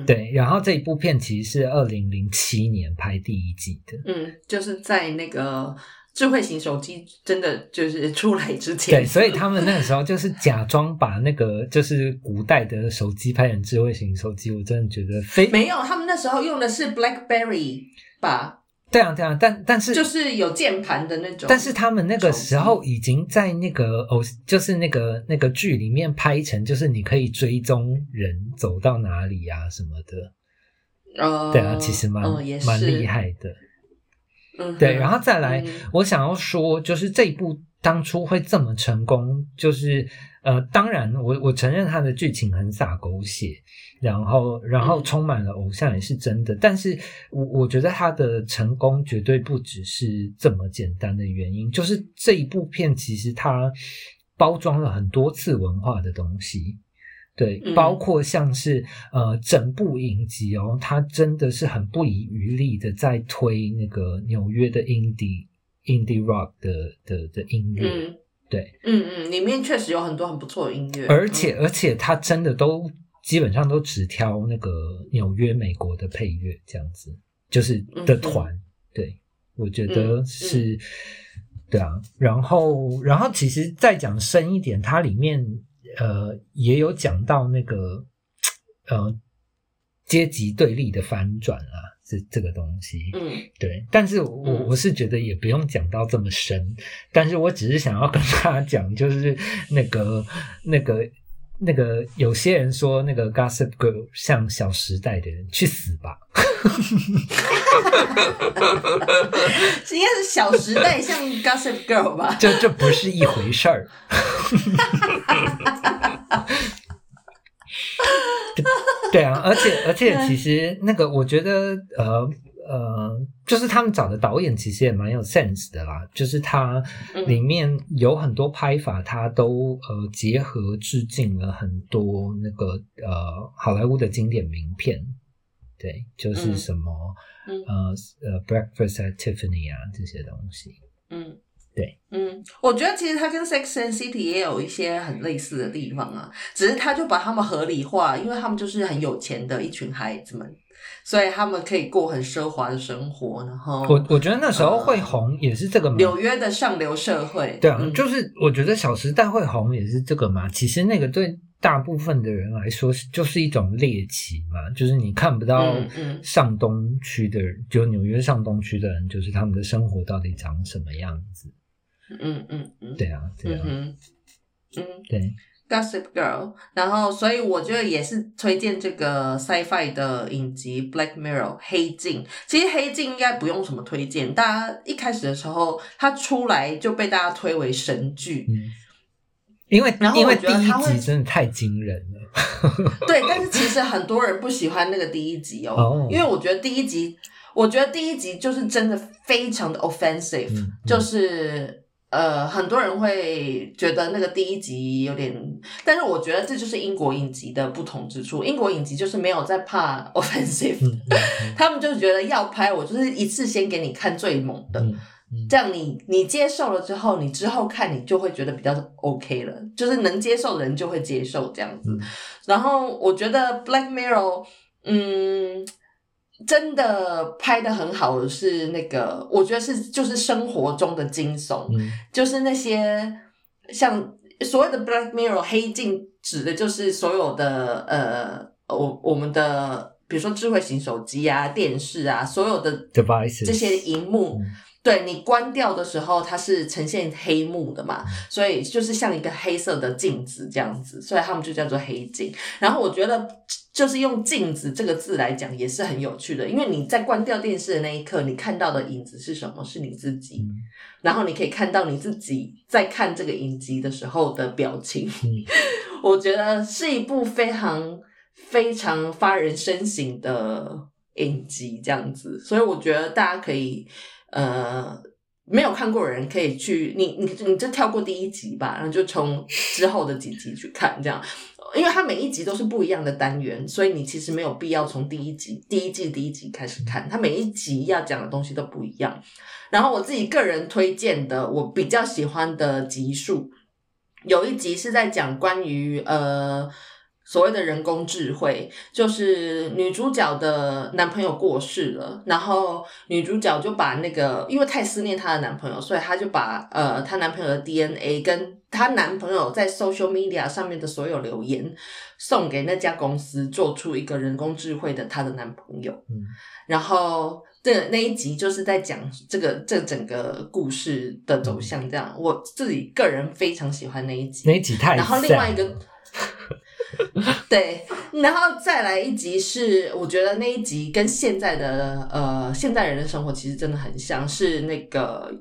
对，然后这一部片其实是2007年拍第一季的。就是在那个智慧型手机真的就是出来之前，对，所以他们那个时候就是假装把那个就是古代的手机拍成智慧型手机，我真的觉得没有，他们那时候用的是 BlackBerry 吧？对啊，对啊，但是就是有键盘的那种，但是他们那个时候已经在那个就是那个剧里面拍成，就是你可以追踪人走到哪里啊什么的。对啊，其实蛮厉害的。对，然后再来我想要说就是这一部当初会这么成功，就是当然我承认它的剧情很洒狗血，然后充满了偶像也是真的，但是我觉得它的成功绝对不只是这么简单的原因，就是这一部片其实它包装了很多次文化的东西。对，包括像是整部影集哦，它真的是很不遗余力的在推那个纽约的 indie rock 的音乐，对，里面确实有很多很不错的音乐，而且它真的都基本上都只挑那个纽约美国的配乐这样子，就是的团，对，我觉得是，对啊，然后其实再讲深一点，它里面。也有讲到那个阶级对立的反转啊，这个东西，对。但是我是觉得也不用讲到这么深，但是我只是想要跟大家讲，就是那个有些人说那个 Gossip Girl 像小时代的人，去死吧。应该是小时代像 Gossip Girl 吧，这不是一回事儿。对啊，而且其实那个我觉得就是他们找的导演其实也蛮有 sense 的啦，就是他里面有很多拍法他都结合致敬了很多那个好莱坞的经典名片。对，就是什么Breakfast at Tiffany 啊这些东西。对，我觉得其实它跟 Sex and City 也有一些很类似的地方啊，只是他就把他们合理化，因为他们就是很有钱的一群孩子们，所以他们可以过很奢华的生活。然后我觉得那时候会红也是这个嘛，纽约的上流社会。对啊，就是我觉得小时代会红也是这个嘛，其实那个对大部分的人来说就是一种猎奇嘛，就是你看不到上东区的人，就纽约上东区的人，就是他们的生活到底长什么样子。对啊，对啊，对 Gossip Girl。 然后所以我觉得也是推荐这个 Sci-Fi 的影集 Black Mirror 黑镜。其实黑镜应该不用什么推荐，大家一开始的时候它出来就被大家推为神剧，因为第一集真的太惊人了。对，但是其实很多人不喜欢那个第一集哦，因为我觉得第一集就是真的非常的 offensive，就是很多人会觉得那个第一集有点，但是我觉得这就是英国影集的不同之处。英国影集就是没有在怕 offensive，他们就觉得要拍我就是一次先给你看最猛的。这样你接受了之后，你之后看你就会觉得比较 OK 了，就是能接受的人就会接受这样子。然后我觉得 Black Mirror 真的拍得很好，是那个我觉得是就是生活中的惊悚，就是那些像所谓的 Black Mirror 黑镜指的就是所有的我们的比如说智慧型手机啊、电视啊，所有的 devices 这些萤幕。对，你关掉的时候它是呈现黑幕的嘛，所以就是像一个黑色的镜子这样子，所以他们就叫做黑镜。然后我觉得就是用镜子这个字来讲也是很有趣的，因为你在关掉电视的那一刻，你看到的影子是什么？是你自己，然后你可以看到你自己在看这个影集的时候的表情。我觉得是一部非常非常发人深省的影集这样子，所以我觉得大家可以没有看过的人可以去你就跳过第一集吧，然后就从之后的几集去看这样，因为它每一集都是不一样的单元，所以你其实没有必要从第一季开始看，它每一集要讲的东西都不一样。然后我自己个人推荐的我比较喜欢的集数，有一集是在讲关于所谓的人工智慧，就是女主角的男朋友过世了，然后女主角就把那个，因为太思念她的男朋友，所以她就把她男朋友的 DNA 跟她男朋友在 social media 上面的所有留言送给那家公司，做出一个人工智慧的她的男朋友。然后那一集就是在讲这整个故事的走向这样，我自己个人非常喜欢那一集。那一集太然后另外一个对，然后再来一集是我觉得那一集跟现代人的生活其实真的很像，是那个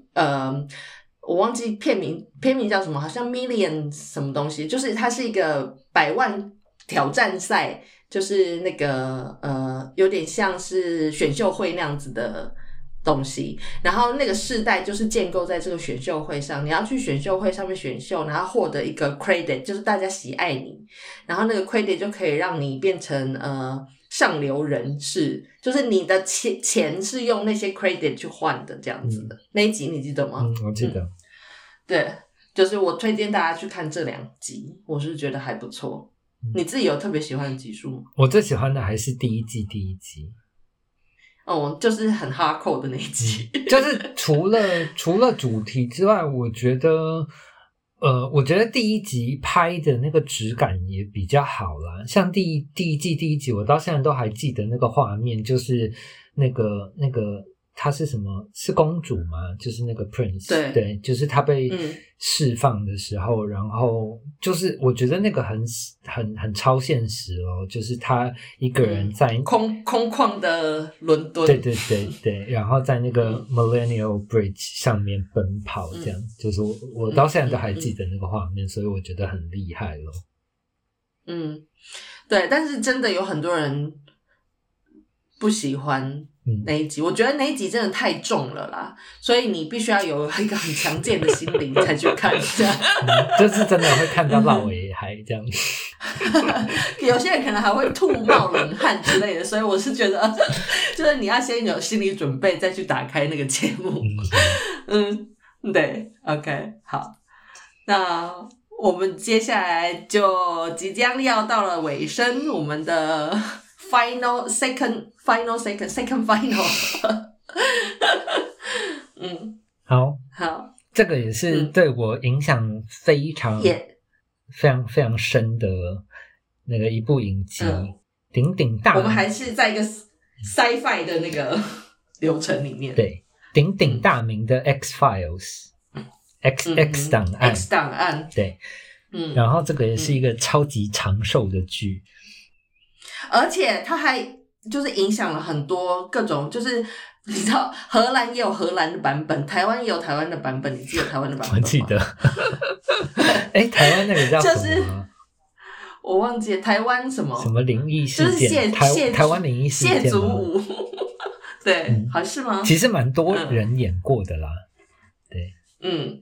我忘记片名叫什么，好像 million 什么东西，就是它是一个百万挑战赛，就是那个有点像是选秀会那样子的东西，然后那个世代就是建构在这个选秀会上，你要去选秀会上面选秀，然后获得一个 credit， 就是大家喜爱你，然后那个 credit 就可以让你变成上流人士，就是你的钱是用那些 credit 去换的这样子的。那一集你记得吗？我记得。对，就是我推荐大家去看这两集，我是觉得还不错。你自己有特别喜欢的集数吗？我最喜欢的还是第一集。哦，就是很 hardcore 的那一集。就是除了主题之外，我觉得第一集拍的那个质感也比较好啦。像第一季第一集，我到现在都还记得那个画面，就是那个她是什么？是公主吗？就是那个 prince， 对，就是她被释放的时候，然后就是我觉得那个很超现实哦，就是她一个人在空旷的伦敦，对，然后在那个 Millennial Bridge 上面奔跑，这样就是我到现在都还记得那个画面，所以我觉得很厉害咯。嗯，对，但是真的有很多人不喜欢。那一集我觉得那一集真的太重了啦，所以你必须要有一个很强健的心灵才去看这样、就是真的会看到老尾还这样有些人可能还会吐冒冷汗之类的，所以我是觉得就是你要先有心理准备再去打开那个节目嗯，对 OK 好，那我们接下来就即将要到了尾声，我们的second final 嗯，好，这个也是对我影响非常、非常非常深的那个一部影集，鼎大名。我们还是在一个 sci-fi 的那个流程里面，对，鼎大名的 X-Files、X 档案 ，X 档案，对，然后这个也是一个超级长寿的剧。而且它还就是影响了很多各种，就是你知道荷兰也有荷兰的版本，台湾也有台湾的版本，你记得台湾的版本吗？我记得台湾那个叫什么、我忘记了，台湾什么灵异事件，就是台湾灵异事件谢祖武对、好像是吗？其实蛮多人演过的啦、对，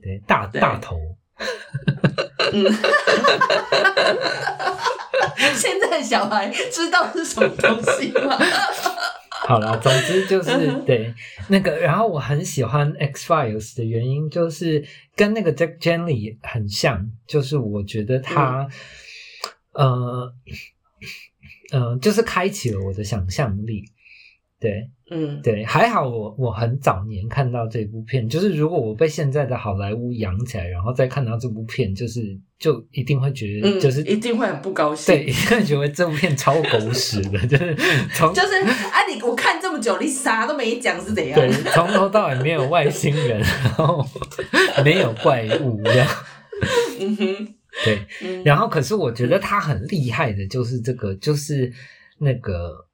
对，大头现在小孩知道是什么东西吗？好啦，总之就是对那个，然后我很喜欢 X-Files 的原因就是跟那个 Dirk Gently 很像，就是我觉得他就是开启了我的想象力。对，对，还好我很早年看到这部片，就是如果我被现在的好莱坞养起来，然后再看到这部片，就一定会觉得就是一定会很不高兴，对，一定会觉得这部片超狗屎的，就是啊你我看这么久，你啥都没讲是怎样？对，从头到尾没有外星人，然后没有怪物这样。对，然后可是我觉得他很厉害的就是这个，就是那个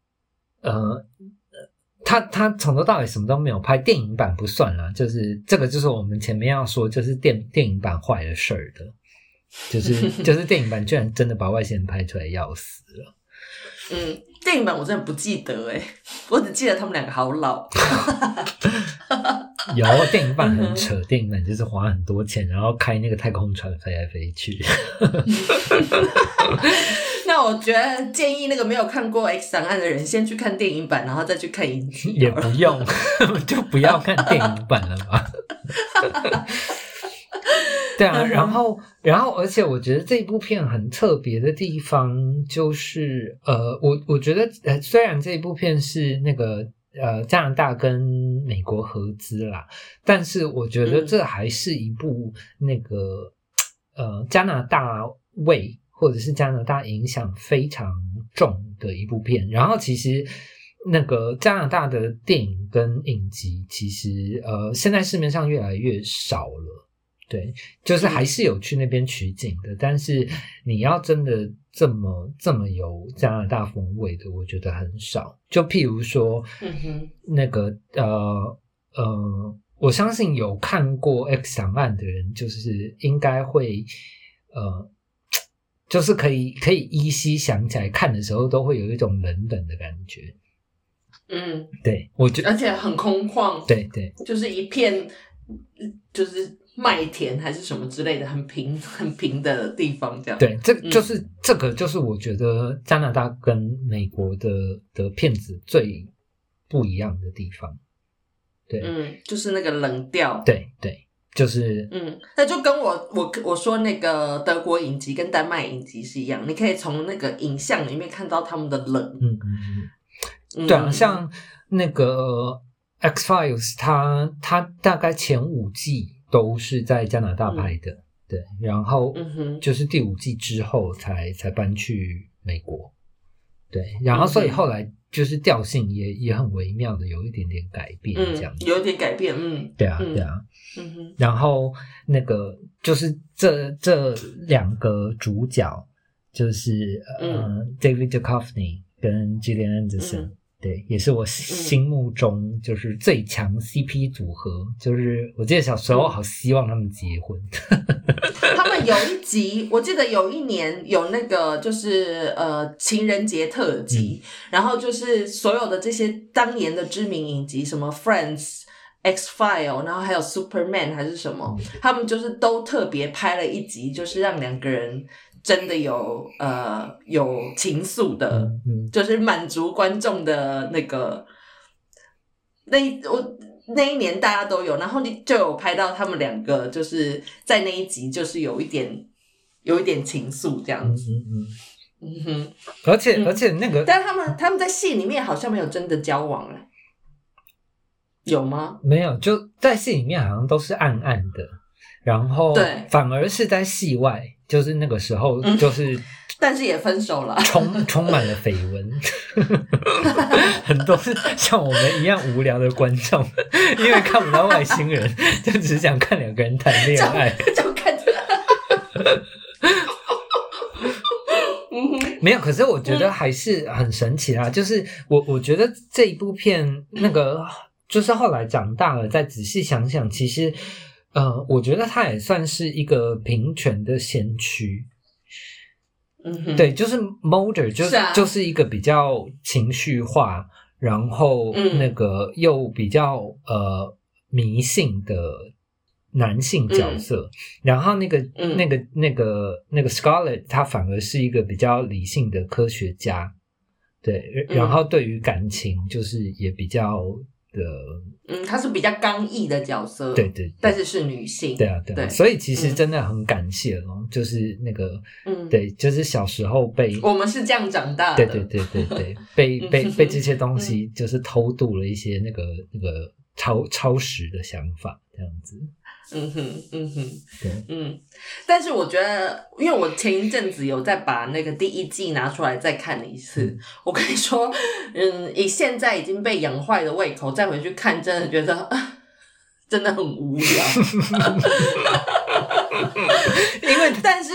他从头到尾什么都没有拍，电影版不算啦，就是这个就是我们前面要说就是电影版坏的事儿的，就是电影版居然真的把外星人拍出来要死了。电影版我真的不记得我只记得他们两个好老有电影版很扯，电影版就是花很多钱然后开那个太空船飞来飞去那我觉得建议那个没有看过 X 档案的人先去看电影版，然后再去看影集，也不用就不要看电影版了吧对啊，然后而且我觉得这部片很特别的地方就是我觉得虽然这部片是那个加拿大跟美国合资啦，但是我觉得这还是一部那个加拿大味或者是加拿大影响非常重的一部片。然后其实那个加拿大的电影跟影集其实现在市面上越来越少了，对，就是还是有去那边取景的，但是你要真的这么有加拿大风味的我觉得很少。就譬如说那个我相信有看过 X 档案的人就是应该会就是可以依稀想起来，看的时候都会有一种冷冷的感觉。嗯，对，我觉得而且很空旷，对对，就是一片就是麦田还是什么之类的，很平的地方这样。对，这就是、这个就是我觉得加拿大跟美国的片子最不一样的地方。对，嗯，就是那个冷调。对对，就是那就跟我说那个德国影集跟丹麦影集是一样，你可以从那个影像里面看到他们的冷。对啊，像那个 X-Files， 它大概前5季都是在加拿大拍的，对，然后就是第5季之后才搬去美国，对，然后所以后来就是调性也很微妙的有一点点改变，这样子，有点改变，对啊，对啊，然后那个就是这两个主角就是David Duchovny 跟 Gillian Anderson。对，也是我心目中就是最强 CP 组合，就是我记得小时候好希望他们结婚。他们有一集，我记得有一年有那个就是情人节特辑，然后就是所有的这些当年的知名影集，什么 Friends、X-File， 然后还有 Superman 还是什么，他们就是都特别拍了一集，就是让两个人真的有情愫的，就是满足观众的那个那一年大家都有，然后就有拍到他们两个就是在那一集就是有一点情愫这样子，而且那个，但他们在戏里面好像没有真的交往了，有吗？没有，就在戏里面好像都是暗暗的，然后反而是在戏外。就是那个时候，就是，但是也分手了，充满了绯闻，很多像我们一样无聊的观众，因为看不到外星人，就只想看两个人谈恋爱，就看着，没有。可是我觉得还是很神奇啦，就是我觉得这一部片，那个就是后来长大了再仔细想想，其实。我觉得它也算是一个平权的先驱，对，就是 Mulder 就是一个比较情绪化，然后那个又比较迷信的男性角色，然后那个 Scarlett 他反而是一个比较理性的科学家，对，然后对于感情就是也比较。她是比较刚毅的角色，对，但是是女性，对啊，所以其实真的很感谢咯，就是那个，对，就是小时候被我们是这样长大的，对，被这些东西就是偷渡了一些那个超时的想法这样子，但是我觉得，因为我前一阵子有在把那个第1季拿出来再看了一次，我跟你说，以现在已经被养坏的胃口再回去看，真的觉得真的很无聊，因为但是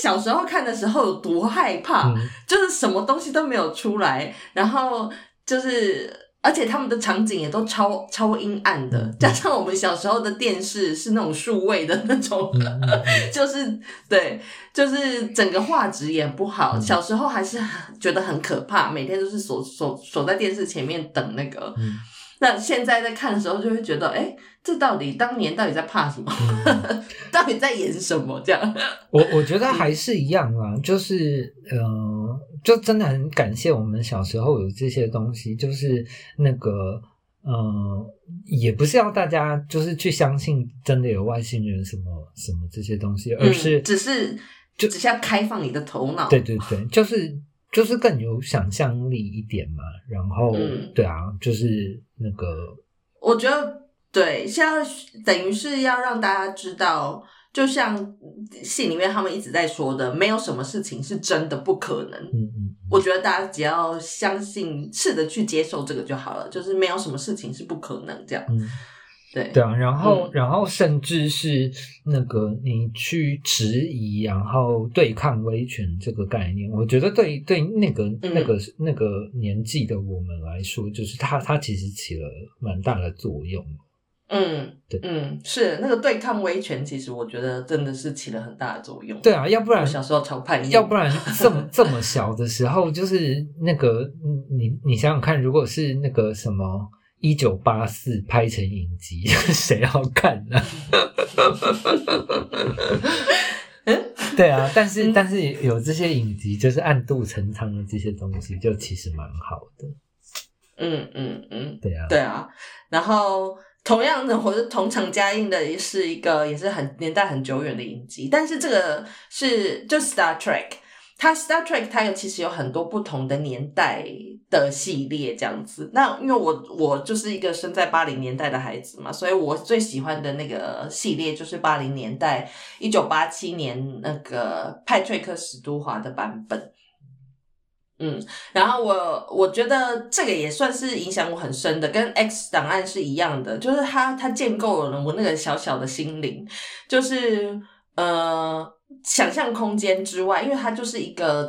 小时候看的时候有多害怕，就是什么东西都没有出来，然后就是。而且他们的场景也都超阴暗的，加上我们小时候的电视是那种数位的那种，就是对，就是整个画质也不好。小时候还是觉得很可怕，每天都是守在电视前面等那个。那现在在看的时候就会觉得，这到底当年到底在怕什么？到底在演什么？这样，我觉得还是一样啦，就是就真的很感谢我们小时候有这些东西，就是那个也不是要大家就是去相信真的有外星人什么什么这些东西，而是只是要开放你的头脑，对，就是更有想象力一点嘛，然后对啊，就是那个我觉得对，是要等于是要让大家知道。就像戏里面他们一直在说的，没有什么事情是真的不可能。我觉得大家只要相信，试着去接受这个就好了，就是没有什么事情是不可能这样。对啊，然后甚至是那个你去质疑，然后对抗威权这个概念，我觉得对那个年纪的我们来说，就是它其实起了蛮大的作用。嗯，对，嗯，是那个对抗威权，其实我觉得真的是起了很大的作用。对啊，要不然我小时候超叛逆，要不然这么小的时候，就是那个你想想看，如果是那个什么1984拍成影集，谁要看呢？对啊，但是有这些影集，就是暗度陈仓的这些东西，就其实蛮好的。嗯嗯嗯，对啊，对啊，然后。同样的，我是同场加映的，是一个也是很年代很久远的影集，但是这个是就 Star Trek， 它其实有很多不同的年代的系列这样子。那因为我就是一个生在80年代的孩子嘛，所以我最喜欢的那个系列就是80年代1987年那个派翠克·史都华的版本。嗯，然后我觉得这个也算是影响我很深的，跟 X 档案是一样的，就是它建构了我那个小小的心灵，就是想象空间之外，因为它就是一个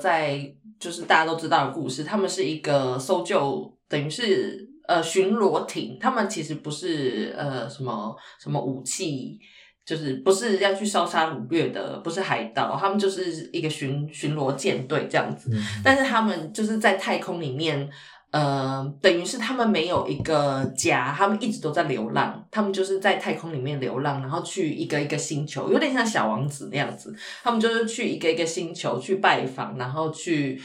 就是大家都知道的故事，他们是一个搜救，等于是巡逻艇，他们其实不是什么武器。就是不是要去烧杀掳掠的，不是海盗，他们就是一个巡逻舰队这样子。但是他们就是在太空里面，等于是他们没有一个家，他们一直都在流浪，他们就是在太空里面流浪，然后去一个一个星球，有点像小王子那样子。他们就是去一个一个星球去拜访，然后去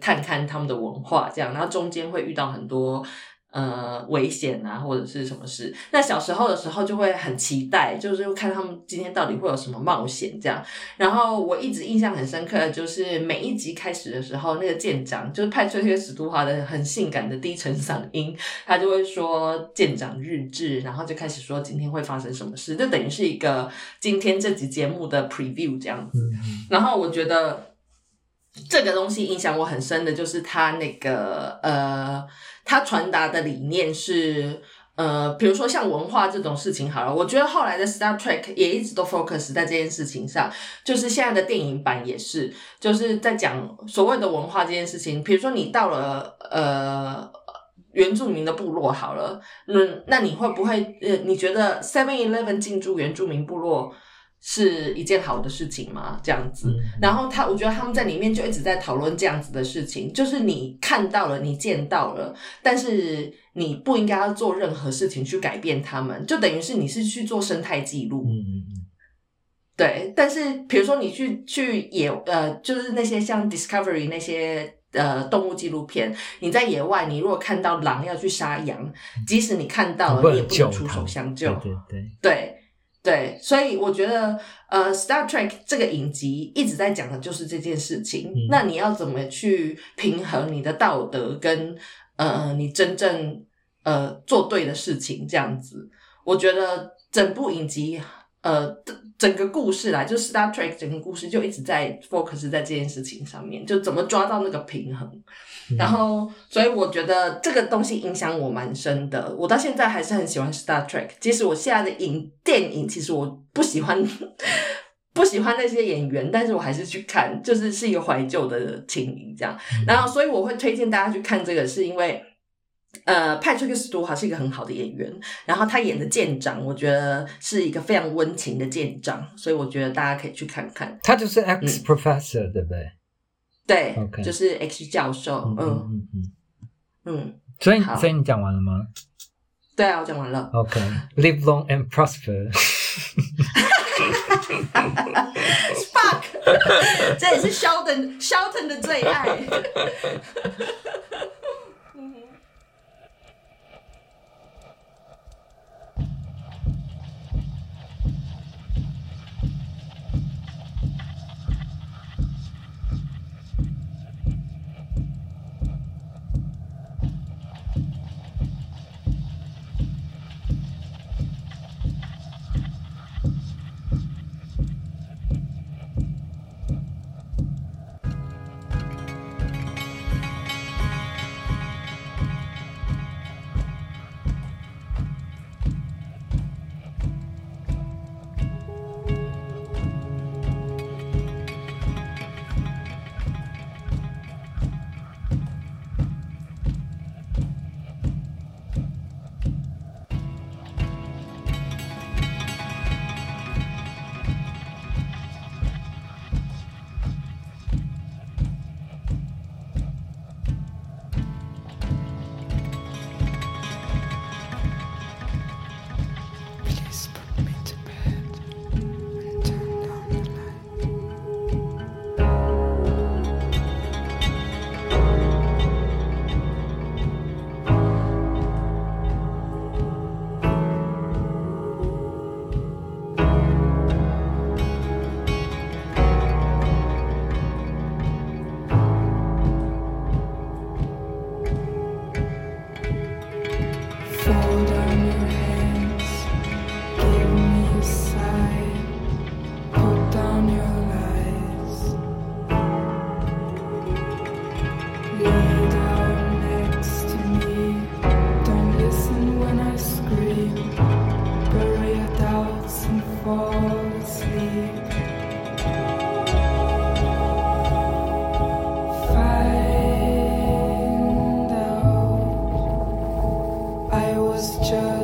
探看他们的文化这样，然后中间会遇到很多。危险啊，或者是什么事？那小时候的时候就会很期待，就是看他们今天到底会有什么冒险这样。然后我一直印象很深刻的就是每一集开始的时候，那个舰长就是派翠克·史都华的很性感的低沉嗓音，他就会说舰长日志，然后就开始说今天会发生什么事，就等于是一个今天这集节目的 preview 这样子。然后我觉得这个东西影响我很深的就是他那个他传达的理念是比如说像文化这种事情好了，我觉得后来的 Star Trek 也一直都 focus 在这件事情上，就是现在的电影版也是，就是在讲所谓的文化这件事情。比如说你到了原住民的部落好了，那你会不会你觉得 7-Eleven 进驻原住民部落是一件好的事情吗？这样子。然后我觉得他们在里面就一直在讨论这样子的事情，就是你看到了，你见到了，但是你不应该要做任何事情去改变他们，就等于是你是去做生态记录。对，但是比如说你去就是那些像 Discovery 那些动物纪录片，你在野外，你如果看到狼要去杀羊，即使你看到了，你也不能出手相救。对，所以我觉得Star Trek 这个影集一直在讲的就是这件事情。那你要怎么去平衡你的道德跟你真正做对的事情这样子。我觉得整部影集整个故事啦，就 Star Trek 整个故事就一直在 focus 在这件事情上面，就怎么抓到那个平衡。然后所以我觉得这个东西影响我蛮深的，我到现在还是很喜欢 Star Trek， 即使我现在的电影其实我不喜欢那些演员，但是我还是去看，就是一个怀旧的情谊这样。然后所以我会推荐大家去看这个，是因为派翠克·史都华是一个很好的演员，然后他演的舰长，我觉得是一个非常温情的舰长，所以我觉得大家可以去看看。他就是 X Professor，对不对？对， okay. 就是 X 教授。所以你讲完了吗？对啊，我讲完了。OK， Live long and prosper 。Spark， 这也是 Shelton 的最爱。was just